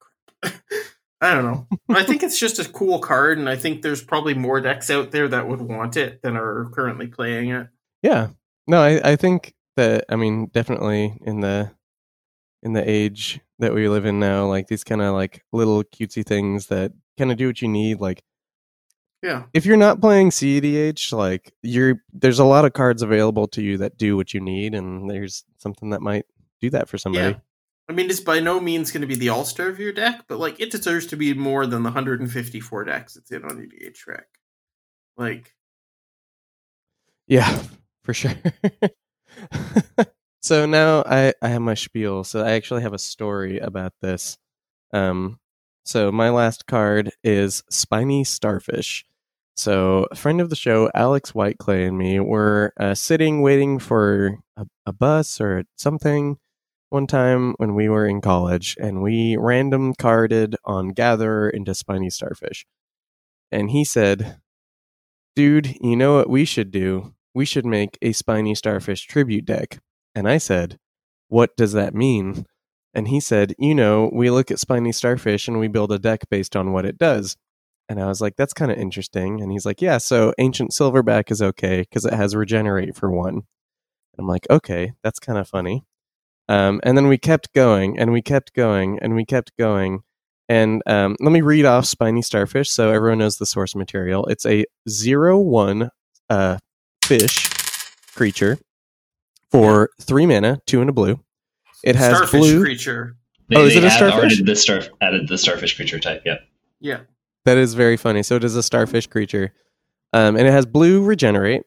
I don't know. I think it's just a cool card, and I think there's probably more decks out there that would want it than are currently playing it. Yeah. No, I, I think that, I mean, definitely in the in the age that we live in now, like these kind of like little cutesy things that kind of do what you need. Like, yeah, if you're not playing C E D H, like you're there's a lot of cards available to you that do what you need, and there's something that might do that for somebody. Yeah. I mean, it's by no means going to be the all-star of your deck, but like it deserves to be more than the one hundred fifty-four decks it's in on E D H Rec. Like, yeah, for sure. So now I, I have my spiel. So I actually have a story about this. Um, so my last card is Spiny Starfish. So a friend of the show, Alex Whiteclay, and me were uh, sitting waiting for a, a bus or something one time when we were in college, and we random carded on Gatherer into Spiny Starfish. And he said, dude, you know what we should do? We should make a Spiny Starfish tribute deck. And I said, what does that mean? And he said, you know, we look at Spiny Starfish and we build a deck based on what it does. And I was like, that's kind of interesting. And he's like, yeah, so Ancient Silverback is okay because it has Regenerate for one. And I'm like, okay, that's kind of funny. Um, and then we kept going, and we kept going, and we kept going. And um, let me read off Spiny Starfish so everyone knows the source material. It's a zero one uh, fish creature for three mana, two and a blue. It has starfish blue creature. They, oh, is it a starfish? Added the, starf- added the starfish creature type, yeah. Yeah. That is very funny. So it is a starfish creature. Um, and it has blue regenerate.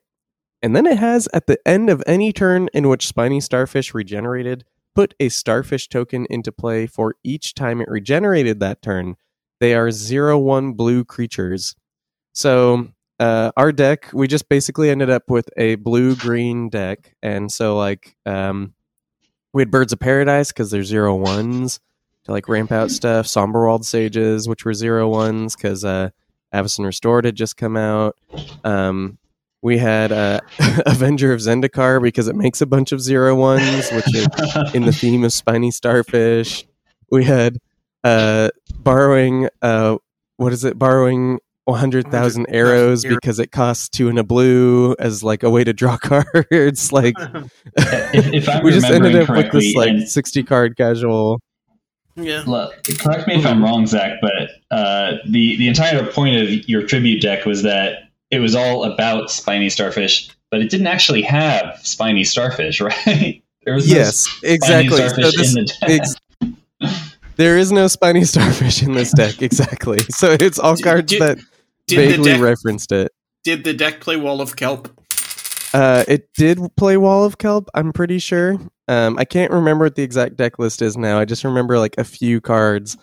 And then it has, at the end of any turn in which Spiny Starfish regenerated, put a starfish token into play for each time it regenerated that turn. They are zero one blue creatures. So uh, our deck, we just basically ended up with a blue-green deck. And so like um, we had Birds of Paradise because they're zero ones to like ramp out stuff. Somberwald Sages, which were zero ones because uh, Avacyn Restored had just come out. Um... We had uh, Avenger of Zendikar because it makes a bunch of zero ones, which is in the theme of Spiny Starfish. We had uh, borrowing, uh, what is it? Borrowing one hundred thousand arrows because it costs two and a blue as like a way to draw cards. Like if, if I'm we just ended up with this like sixty card casual. Yeah. Look, correct me if I'm wrong, Zach, but uh, the the entire point of your tribute deck was that it was all about Spiny Starfish, but it didn't actually have Spiny Starfish, right? There was yes, no exactly. Starfish so this, in the deck. Ex- there is no Spiny Starfish in this deck, exactly. So it's all cards did, that did vaguely deck, referenced it. Did the deck play Wall of Kelp? Uh, it did play Wall of Kelp, I'm pretty sure. Um, I can't remember what the exact deck list is now. I just remember like a few cards.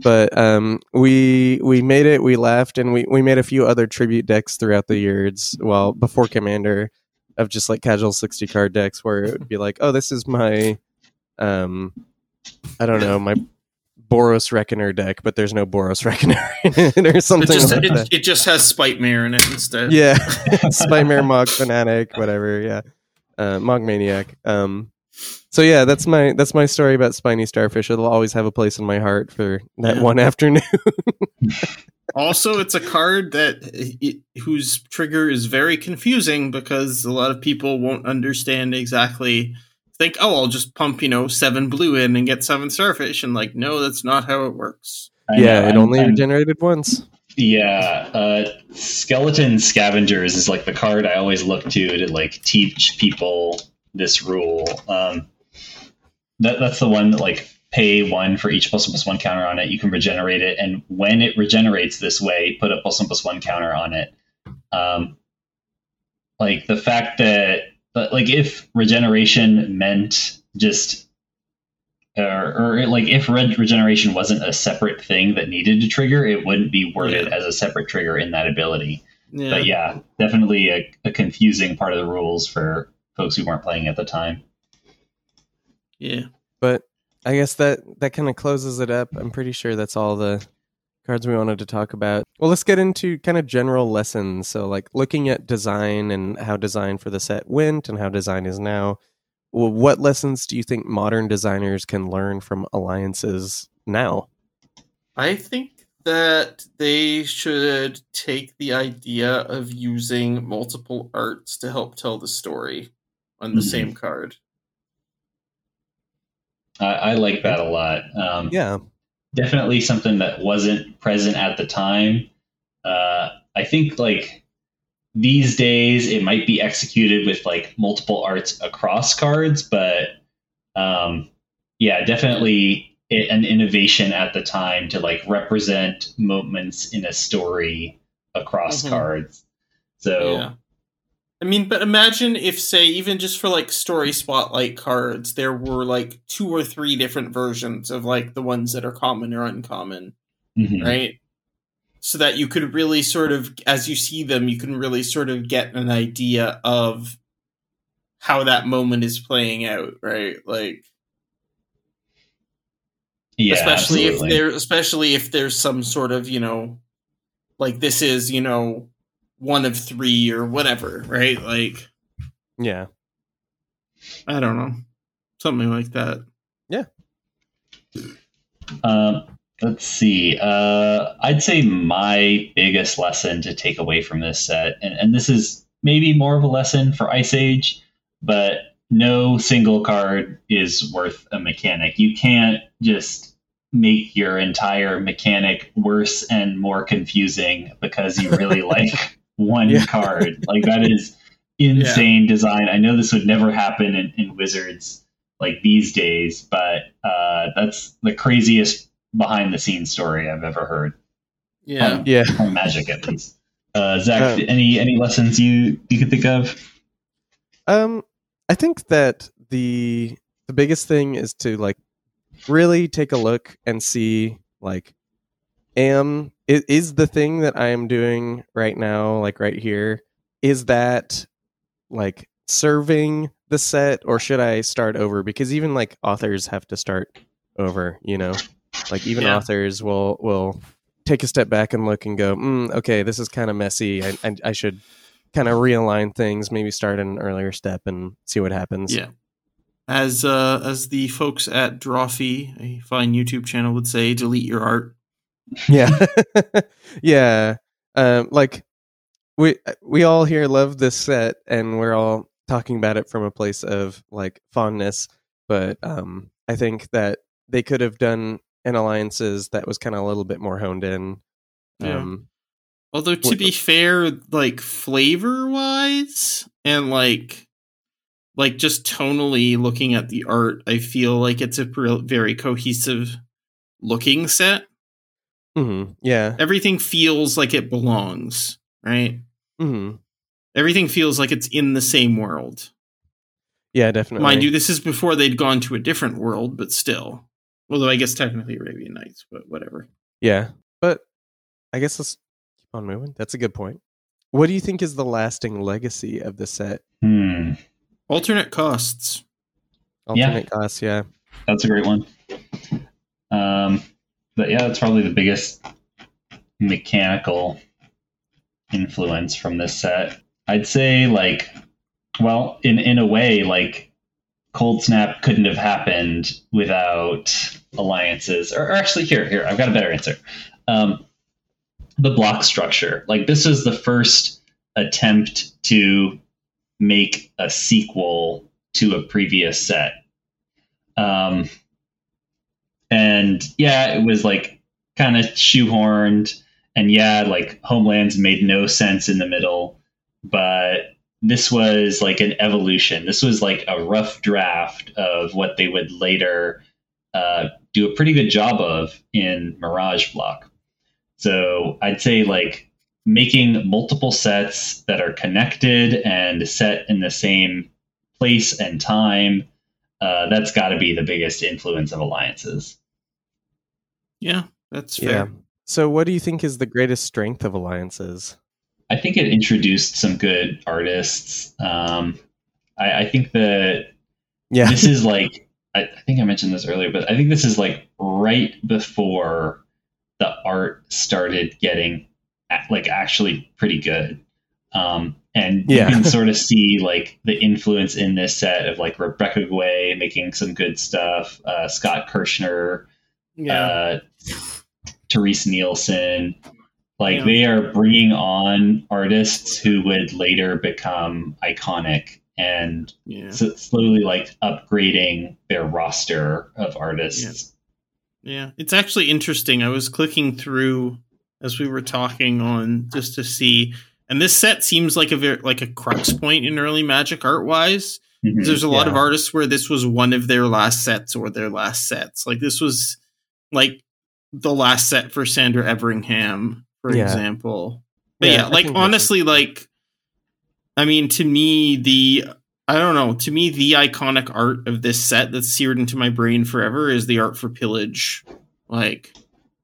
But um, we we made it, we laughed, and we, we made a few other tribute decks throughout the years, well, before Commander, of just like casual sixty-card decks where it would be like, oh, this is my, um, I don't know, my Boros Reckoner deck, but there's no Boros Reckoner in it or something. It just, like it, that. It just has Spitemare in it instead. Yeah, Spitemare, Mog Fanatic, whatever, yeah. Uh, Mog Maniac. Um, So yeah, that's my that's my story about Spiny Starfish. It'll always have a place in my heart for that one afternoon. Also, it's a card that it, whose trigger is very confusing because a lot of people won't understand exactly think, oh, I'll just pump, you know, seven blue in and get seven starfish. And like, no, that's not how it works. I yeah, know, it I'm, only I'm, regenerated once. Yeah. Uh, Skeleton Scavengers is like the card I always look to to like teach people this rule. Um, that That's the one that like pay one for each plus one plus one counter on it. You can regenerate it. And when it regenerates this way, put a plus one plus one counter on it. Um, like the fact that, But like if regeneration meant just, or, or like if red regeneration wasn't a separate thing that needed to trigger, it wouldn't be worded as a separate trigger in that ability. Yeah. But yeah, definitely a, a confusing part of the rules for folks who weren't playing at the time. Yeah, but I guess that that kind of closes it up. I'm pretty sure that's all the cards we wanted to talk about. Well, let's get into kind of general lessons. So like looking at design and how design for the set went and how design is now. Well, what lessons do you think modern designers can learn from Alliances now? I think that they should take the idea of using multiple arts to help tell the story on the mm-hmm. same card. I, I like that a lot. Um, yeah. Definitely something that wasn't present at the time. Uh, I think like these days it might be executed with like multiple arts across cards, but um, yeah, definitely it, an innovation at the time to like represent moments in a story across mm-hmm. cards. So, yeah. I mean, but imagine if, say, even just for like story spotlight cards, there were like two or three different versions of like the ones that are common or uncommon, mm-hmm. right? So that you could really sort of, as you see them, you can really sort of get an idea of how that moment is playing out, right? Like, yeah, especially absolutely. if there, especially if there's some sort of, you know, like this is, you know, one of three or whatever, right? Like, yeah, I don't know, something like that. Yeah. Uh, let's see. Uh, I'd say my biggest lesson to take away from this set, and, and this is maybe more of a lesson for Ice Age, but no single card is worth a mechanic. You can't just make your entire mechanic worse and more confusing because you really like one yeah. card. Like, that is insane yeah. design. I know this would never happen in, in Wizards like these days, but uh, that's the craziest behind the scenes story I've ever heard. Yeah. Um, yeah. From Magic, at least. Uh, Zach, um, any, any lessons you, you could think of? Um, I think that the, the biggest thing is to like really take a look and see like, am, is, is the thing that I am doing right now, like right here, is that like serving the set, or should I start over? Because even like authors have to start over, you know, like even yeah. authors will, will take a step back and look and go, mm, okay, this is kind of messy. I, I, I should kind of realign things, maybe start an earlier step and see what happens. Yeah. As uh, as the folks at Drawfee, a fine YouTube channel, would say, delete your art. Yeah, yeah. Um, like we we all here love this set, and we're all talking about it from a place of like fondness. But um, I think that they could have done an Alliances that was kind of a little bit more honed in. Yeah. Um, Although to what, be fair, like flavor wise, and like. Like, just tonally looking at the art, I feel like it's a pre- very cohesive looking set. Mm-hmm. Yeah. Everything feels like it belongs, right? Mm-hmm. Everything feels like it's in the same world. Yeah, definitely. Mind you, this is before they'd gone to a different world, but still. Although I guess technically Arabian Nights, but whatever. Yeah, but I guess let's keep on moving. That's a good point. What do you think is the lasting legacy of the set? Hmm. Alternate costs. Alternate yeah. costs, yeah. That's a great one. Um, but yeah, that's probably the biggest mechanical influence from this set. I'd say, like, well, in, in a way, like, Cold Snap couldn't have happened without Alliances. Or, or actually, here, here, I've got a better answer. Um, the block structure. Like, this is the first attempt to make a sequel to a previous set. Um, and yeah, it was like kind of shoehorned, and yeah, like Homelands made no sense in the middle, but this was like an evolution. This was like a rough draft of what they would later uh, do a pretty good job of in Mirage block. So I'd say like making multiple sets that are connected and set in the same place and time, uh, that's got to be the biggest influence of Alliances. Yeah, that's fair. Yeah. So what do you think is the greatest strength of Alliances? I think it introduced some good artists. Um, I, I think that yeah. this is like, I, I think I mentioned this earlier, but I think this is like right before the art started getting like actually pretty good. Um, and yeah. you can sort of see like the influence in this set of like Rebecca Gway making some good stuff. Uh, Scott Kirshner, yeah. uh, Therese Nielsen. Like, yeah. they are bringing on artists who would later become iconic and yeah. so slowly, like, upgrading their roster of artists. Yeah. yeah. It's actually interesting. I was clicking through as we were talking on just to see. And this set seems like a very, like a crux point in early Magic art-wise. Mm-hmm. There's a lot yeah. of artists where this was one of their last sets or their last sets. Like, this was, like, the last set for Sandra Everingham. For yeah. example, but yeah, yeah like honestly, like I mean, to me, the I don't know, to me, the iconic art of this set that's seared into my brain forever is the art for Pillage. Like,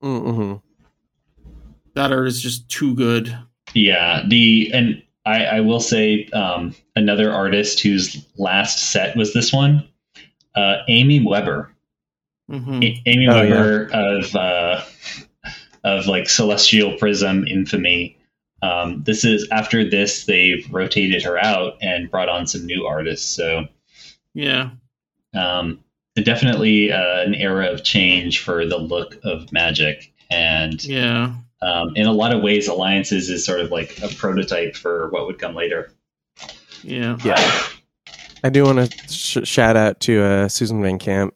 mm-hmm. that art is just too good. Yeah, the and I, I will say um, another artist whose last set was this one, uh, Amy Weber. Mm-hmm. A- Amy oh, Weber yeah. of. Uh, of like Celestial Prism infamy. Um, this is after this, they've rotated her out and brought on some new artists. So yeah, um, definitely uh, an era of change for the look of Magic. And yeah, um, in a lot of ways, Alliances is sort of like a prototype for what would come later. Yeah. Yeah. I do want to sh- shout out to uh, Susan Van Camp,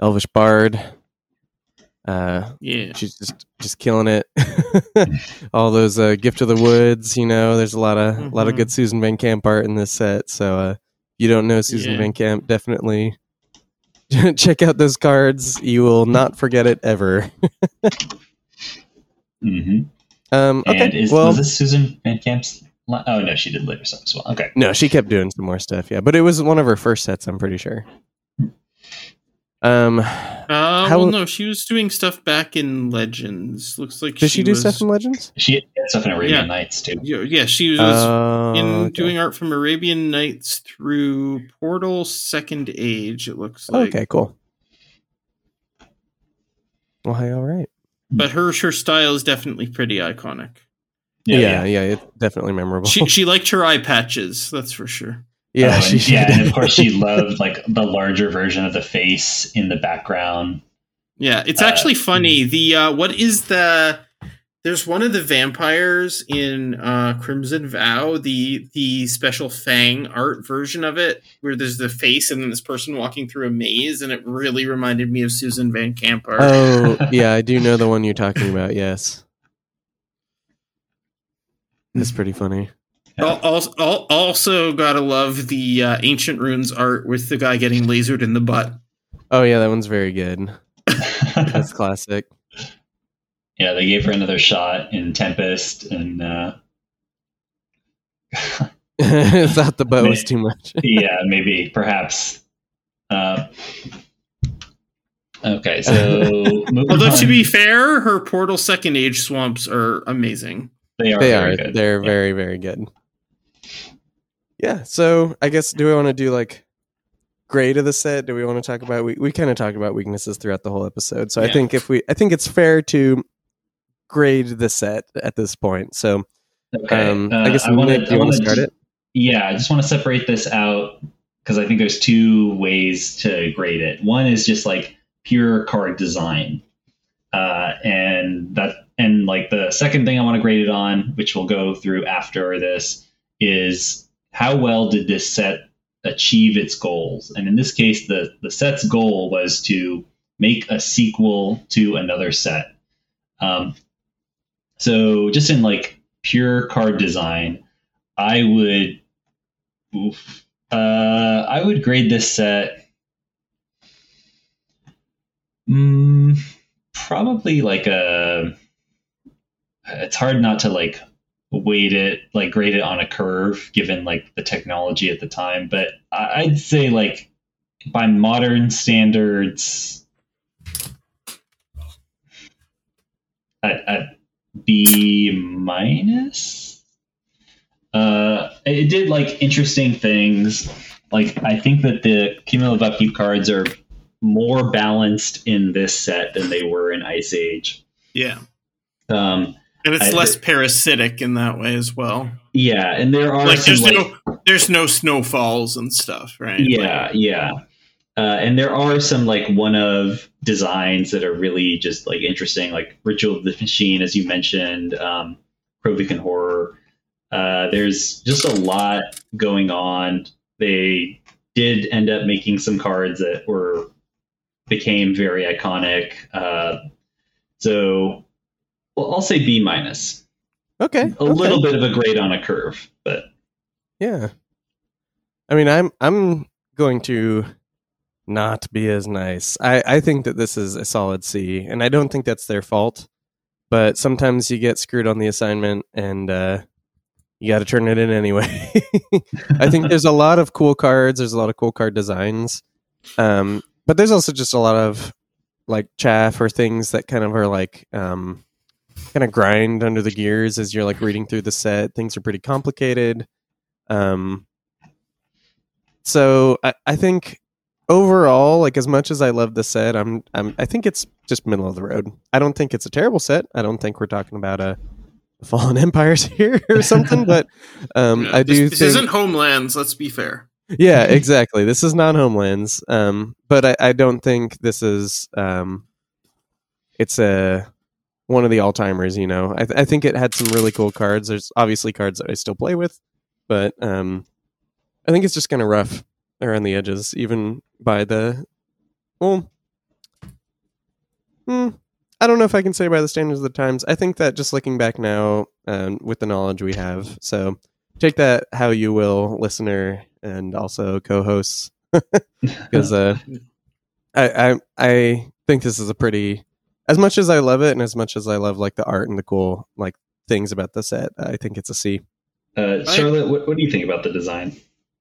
Elvish Bard. Uh, yeah, she's just, just killing it. All those uh, Gift of the Woods, you know. There's a lot of mm-hmm. a lot of good Susan Van Camp art in this set. So uh, if you don't know Susan yeah. Van Camp, definitely check out those cards. You will not forget it ever. mm-hmm. Um. Okay. And is, well, was this Susan Van Camp's? Li- oh no, she did later stuff as well. Okay. No, she kept doing some more stuff. Yeah, but it was one of her first sets, I'm pretty sure. Um, uh, how, well, no, she was doing stuff back in Legends. Looks like did she, she do was, stuff in Legends? She did stuff in Arabian yeah. Nights too. Yeah, yeah she was uh, in okay. doing art from Arabian Nights through Portal Second Age. It looks like okay, cool. Well, hey, all right. But her her style is definitely pretty iconic. Yeah, yeah, yeah, yeah it's definitely memorable. She she liked her eye patches, that's for sure. Yeah, oh, she and, yeah, and of course she loved like the larger version of the face in the background. Yeah, it's uh, actually funny. The uh, what is the? There's one of the vampires in uh, Crimson Vow, the the special fang art version of it, where there's the face and then this person walking through a maze, and it really reminded me of Susan Van Camp art. Oh, yeah, I do know the one you're talking about. Yes, that's pretty funny. Yeah. Also, also gotta love the uh, Ancient Runes art with the guy getting lasered in the butt. Oh yeah, that one's very good. That's classic. Yeah, they gave her another shot in Tempest, and uh... I thought the butt maybe, was too much. yeah, maybe, perhaps. Uh, okay, so although on. To be fair, her Portal Second Age swamps are amazing. They are. They very are. Good. They're yeah. very, very good. Yeah, so I guess do we want to do like grade of the set? Do we want to talk about we we kind of talked about weaknesses throughout the whole episode. So yeah. I think if we I think it's fair to grade the set at this point. So okay. um, uh, I guess I wanna, Nick, do you want to start it? Yeah, I just want to separate this out because I think there's two ways to grade it. One is just like pure card design, uh, and that and like the second thing I want to grade it on, which we'll go through after this, is how well did this set achieve its goals. And in this case, the, the set's goal was to make a sequel to another set. Um, so just in like pure card design, I would, oof, uh, I would grade this set mm, probably like a, it's hard not to like weight it, like grade it on a curve given like the technology at the time. But I'd say like by modern standards, at B minus. Uh, it did like interesting things. Like I think that the cumulative upkeep cards are more balanced in this set than they were in Ice Age. Yeah. Um, and it's I, less parasitic in that way as well. Yeah, and there are like some, there's like, no there's no snowfalls and stuff, right? Yeah, like, yeah. Uh, and there are some like one of designs that are really just like interesting, like Ritual of the Machine, as you mentioned, um, Krovikan Horror. Uh, there's just a lot going on. They did end up making some cards that were became very iconic. Uh, so, well, I'll say B minus. Okay, a okay. little bit of a grade on a curve, but yeah. I mean, I'm I'm going to. Not be as nice. I, I think that this is a solid C, and I don't think that's their fault. But sometimes you get screwed on the assignment, and uh, you got to turn it in anyway. I think there's a lot of cool cards. There's a lot of cool card designs, um, but there's also just a lot of like chaff or things that kind of are like um, kind of grind under the gears as you're like reading through the set. Things are pretty complicated, um, so I, I think. Overall, like as much as I love the set, I'm, I'm, I think it's just middle of the road. I don't think it's a terrible set. I don't think we're talking about a Fallen Empires here or something, but um, yeah, I do. This, this think, isn't Homelands. Let's be fair. Yeah, exactly. This is not Homelands. Um, but I, I don't think this is. Um, it's a one of the all timers. You know, I, th- I think it had some really cool cards. There's obviously cards that I still play with, but um, I think it's just kind of rough around the edges, even by the well hmm, I don't know if I can say by the standards of the times. I think that just looking back now um, with the knowledge we have, so take that how you will, listener, and also co-hosts, because uh, I, I I think this is a pretty, as much as I love it and as much as I love like the art and the cool like things about the set, I think it's a C. Uh, Charlotte, what, what do you think about the design?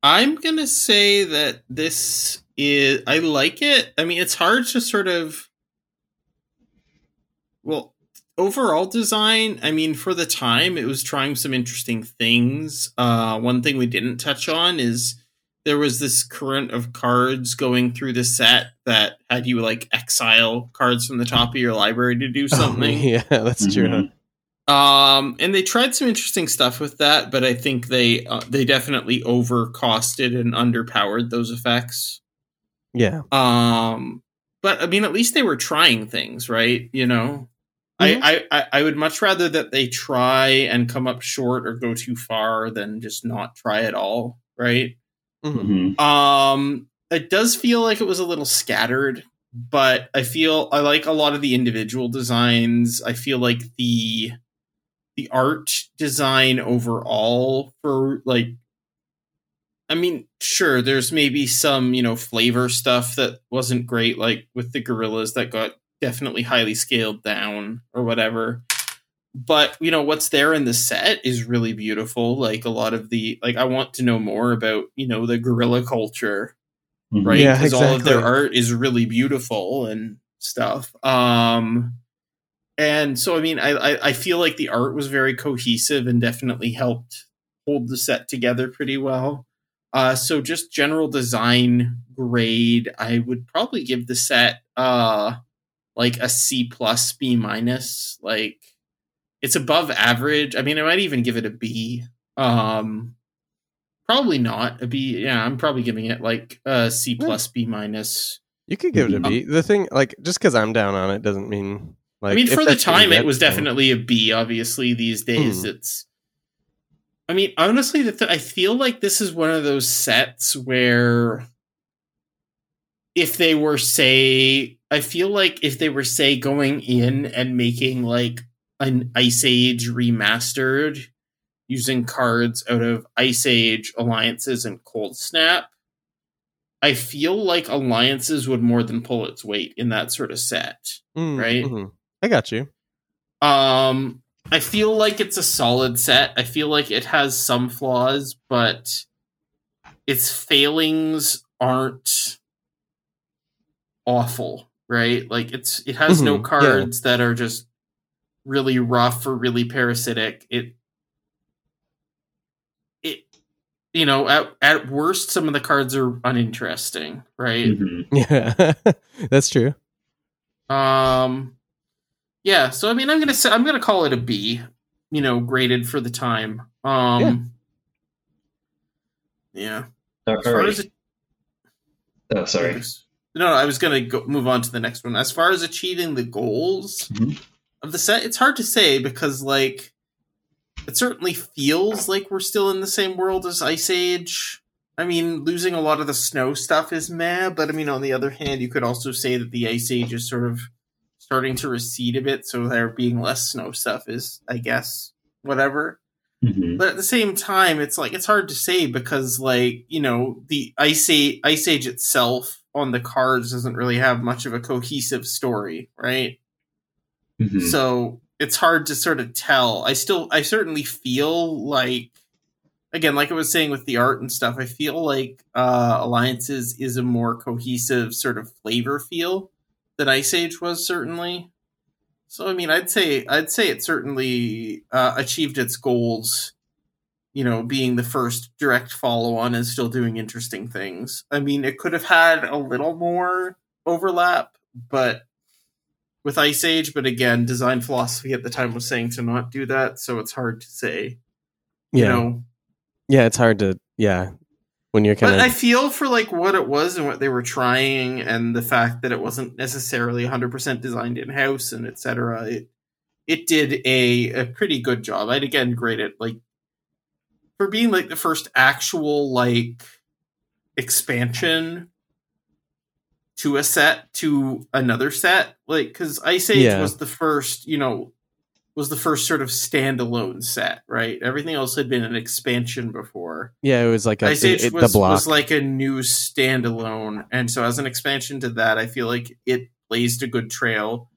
I'm going to say that this is... I like it. I mean, it's hard to sort of... Well, overall design, I mean, for the time, it was trying some interesting things. Uh, one thing we didn't touch on is there was this current of cards going through the set that had you, like, exile cards from the top of your library to do something. Oh, yeah, that's mm-hmm. true. Um, and they tried some interesting stuff with that, but I think they uh, they definitely overcosted and underpowered those effects. Yeah. Um, but I mean, at least they were trying things, right? You know, mm-hmm. I, I, I would much rather that they try and come up short or go too far than just not try at all, right? Mm-hmm. Um, it does feel like it was a little scattered, but I feel I like a lot of the individual designs. I feel like the The art design overall for like, I mean, sure, there's maybe some, you know, flavor stuff that wasn't great, like with the gorillas that got definitely highly scaled down or whatever. But, you know, what's there in the set is really beautiful. Like a lot of the, like, I want to know more about, you know, the gorilla culture, mm-hmm. right? Yeah, exactly. All of their art is really beautiful and stuff. Um, And so, I mean, I, I, I feel like the art was very cohesive and definitely helped hold the set together pretty well. Uh, so just general design grade, I would probably give the set uh, like a C plus, B minus. Like it's above average. I mean, I might even give it a B. Um, probably not a B. Yeah, I'm probably giving it like a C plus, B minus. You could give it a B. Um, the thing, like, just because I'm down on it doesn't mean... Like, I mean, for the time, it was definitely a B. Obviously, these days, hmm. it's I mean, honestly, the th- I feel like this is one of those sets where if they were, say, I feel like if they were, say, going in and making like an Ice Age remastered using cards out of Ice Age, Alliances, and Cold Snap, I feel like Alliances would more than pull its weight in that sort of set, mm, right? Mm-hmm. I got you. Um, I feel like it's a solid set. I feel like it has some flaws, but its failings aren't awful, right? Like it's it has mm-hmm, no cards yeah. that are just really rough or really parasitic. It it you know, at at worst some of the cards are uninteresting, right? Mm-hmm. Yeah. That's true. Um Yeah, so I mean, I'm gonna say, I'm gonna call it a B, you know, graded for the time. Um, yeah. yeah. As far as it, oh, sorry. No, no, I was gonna go, move on to the next one. As far as achieving the goals mm-hmm. of the set, it's hard to say because, like, it certainly feels like we're still in the same world as Ice Age. I mean, losing a lot of the snow stuff is meh, but I mean, on the other hand, you could also say that the Ice Age is sort of starting to recede a bit, so there being less snow stuff is, I guess, whatever. Mm-hmm. But at the same time, it's like it's hard to say because, like, you know, the Ice Age, Ice Age itself on the cards doesn't really have much of a cohesive story, right? Mm-hmm. So it's hard to sort of tell. I still, I certainly feel like, again, like I was saying with the art and stuff, I feel like uh, Alliances is a more cohesive sort of flavor feel that Ice Age was, certainly. So I mean, I'd say I'd say it certainly uh, achieved its goals. You know, being the first direct follow-on and still doing interesting things. I mean, it could have had a little more overlap, but with Ice Age. But again, design philosophy at the time was saying to not do that, so it's hard to say. Yeah. You know. Yeah, it's hard to. Yeah. When you're kinda... But I feel for like what it was and what they were trying and the fact that it wasn't necessarily one hundred percent designed in-house and et cetera, it, it did a, a pretty good job. I'd again grade it like for being like the first actual like expansion to a set to another set. Like, because Ice Age yeah. was the first, you know, was the first sort of standalone set, right? Everything else had been an expansion before. Yeah, it was like a, Ice Age it, it, was, the block. was like a new standalone. And so as an expansion to that, I feel like it blazed a good trail.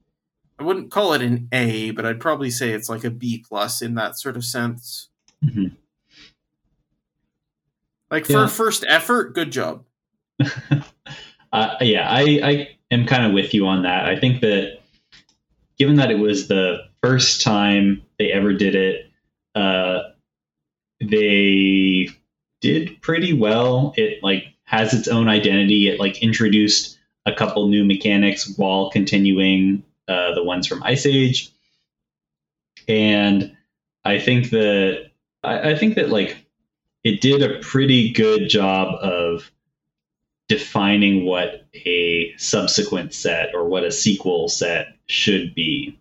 I wouldn't call it an A, but I'd probably say it's like a B plus in that sort of sense. Mm-hmm. Like yeah. for a first effort, good job. uh, yeah, I, I am kind of with you on that. I think that given that it was the first time they ever did it, uh, they did pretty well. It like has its own identity. It like introduced a couple new mechanics while continuing uh, the ones from Ice Age. And I think that I, I think that like it did a pretty good job of defining what a subsequent set or what a sequel set should be.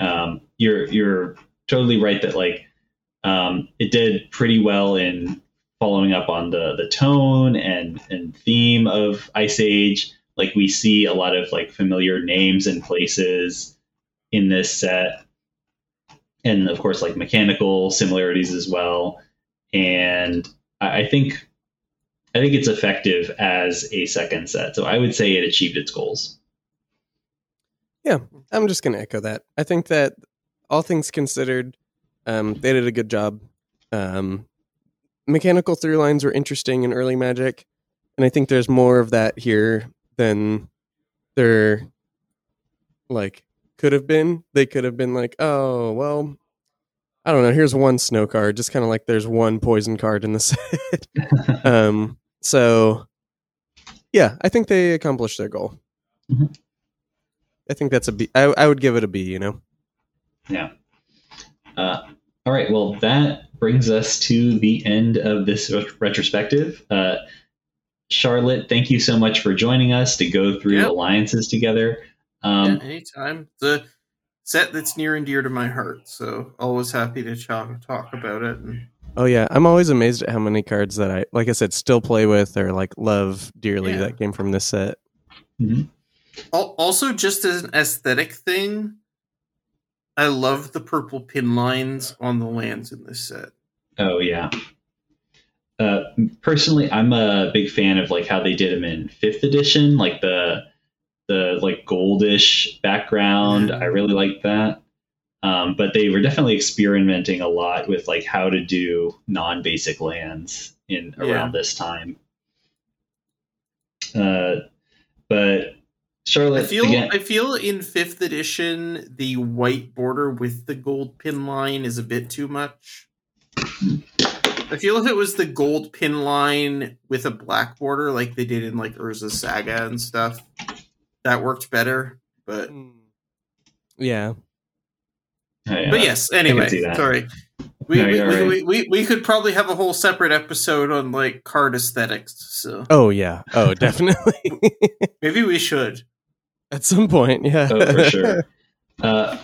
Um, you're you're totally right that like um, it did pretty well in following up on the the tone and, and theme of Ice Age. Like we see a lot of like familiar names and places in this set, and of course like mechanical similarities as well. And I, I think I think it's effective as a second set. So I would say it achieved its goals. Yeah, I'm just going to echo that. I think that all things considered, um, they did a good job. Um, mechanical through lines were interesting in early Magic, and I think there's more of that here than there like could have been. They could have been like, oh, well, I don't know. Here's one snow card, just kind of like there's one poison card in the set. um, so, yeah, I think they accomplished their goal. Mm-hmm. I think that's a B. I, I would give it a B, you know? Yeah. Uh, all right. Well, that brings us to the end of this ret- retrospective. Uh, Charlotte, thank you so much for joining us to go through yep. Alliances together. Um, yeah, anytime. The set that's near and dear to my heart. So always happy to ch- talk about it. And Oh yeah, I'm always amazed at how many cards that I, like I said, still play with or like love dearly yeah. that came from this set. Mm-hmm. Also, just as an aesthetic thing, I love the purple pin lines on the lands in this set. Oh yeah. Uh, personally, I'm a big fan of like how they did them in fifth edition, like the the like goldish background. I really like that. Um, but they were definitely experimenting a lot with like how to do non-basic lands in around yeah. this time. Uh, but Charlotte, I feel again, I feel in fifth edition the white border with the gold pin line is a bit too much. I feel if it was the gold pin line with a black border like they did in like Urza's Saga and stuff, that worked better. But yeah. Oh, yeah. But yes, anyway, sorry. We, no, we, we, right. we, we we could probably have a whole separate episode on like card aesthetics. So oh yeah, oh definitely. Maybe we should at some point. Yeah, oh, for sure. Uh,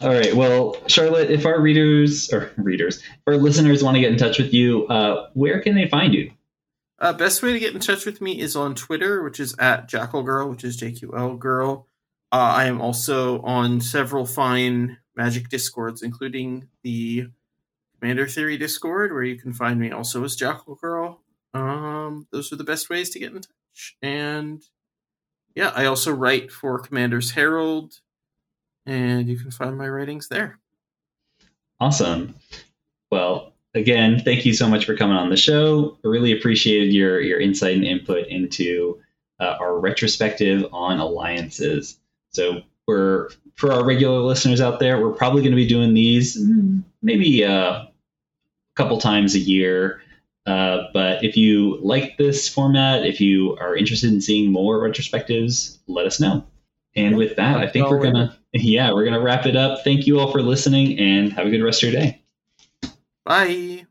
all right, well, Charlotte, if our readers or readers, if our listeners want to get in touch with you, uh, where can they find you? Uh, best way to get in touch with me is on Twitter, which is at JackalGirl, which is J Q L Girl. Uh, I am also on several fine Magic Discords, including the Commander Theory Discord, where you can find me also as JackalGirl. Um, those are the best ways to get in touch. And yeah, I also write for Commander's Herald, and you can find my writings there. Awesome. Well, again, thank you so much for coming on the show. I really appreciated your, your insight and input into uh, our retrospective on Alliances. So we're, for our regular listeners out there, we're probably going to be doing these maybe uh, a couple times a year. Uh, but if you like this format, if you are interested in seeing more retrospectives, let us know. And with that, I think we're going to, yeah, we're going to wrap it up. Thank you all for listening and have a good rest of your day. Bye.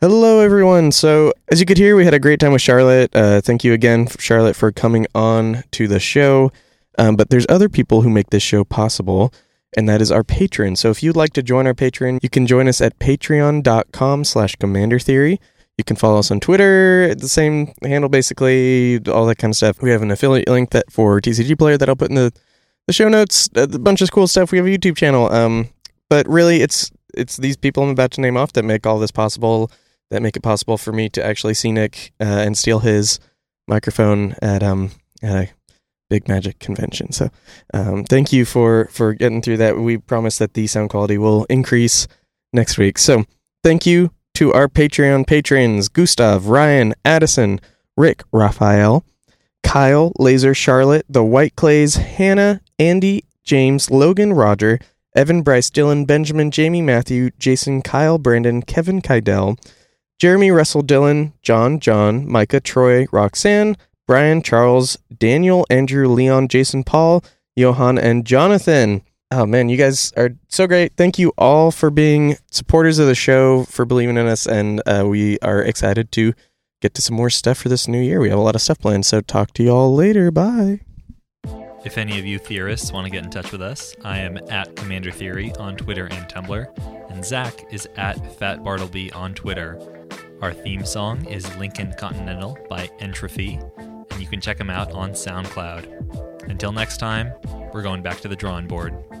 Hello, everyone. So as you could hear, we had a great time with Charlotte. Uh, thank you again, Charlotte, for coming on to the show. Um, but there's other people who make this show possible, and that is our Patreon. So if you'd like to join our Patreon, you can join us at patreon.com slash Commander Theory. You can follow us on Twitter at the same handle, basically, all that kind of stuff. We have an affiliate link that for T C G Player that I'll put in the, the show notes, a bunch of cool stuff. We have a YouTube channel. Um, but really, it's it's these people I'm about to name off that make all this possible, that make it possible for me to actually see Nick uh, and steal his microphone at um at a big Magic convention. So um, thank you for, for getting through that. We promise that the sound quality will increase next week. So thank you to our Patreon patrons, Gustav, Ryan, Addison, Rick, Raphael, Kyle, Laser, Charlotte, The White Clays, Hannah, Andy, James, Logan, Roger, Evan, Bryce, Dylan, Benjamin, Jamie, Matthew, Jason, Kyle, Brandon, Kevin, Kydell, Jeremy, Russell, Dylan, John, John, Micah, Troy, Roxanne, Brian, Charles, Daniel, Andrew, Leon, Jason, Paul, Johan, and Jonathan. Oh, man, you guys are so great. Thank you all for being supporters of the show, for believing in us, and uh, we are excited to get to some more stuff for this new year. We have a lot of stuff planned, so talk to you all later. Bye. If any of you theorists want to get in touch with us, I am at Commander Theory on Twitter and Tumblr, and Zach is at Fat Bartleby on Twitter. Our theme song is Lincoln Continental by Entropy, and you can check them out on SoundCloud. Until next time, we're going back to the drawing board.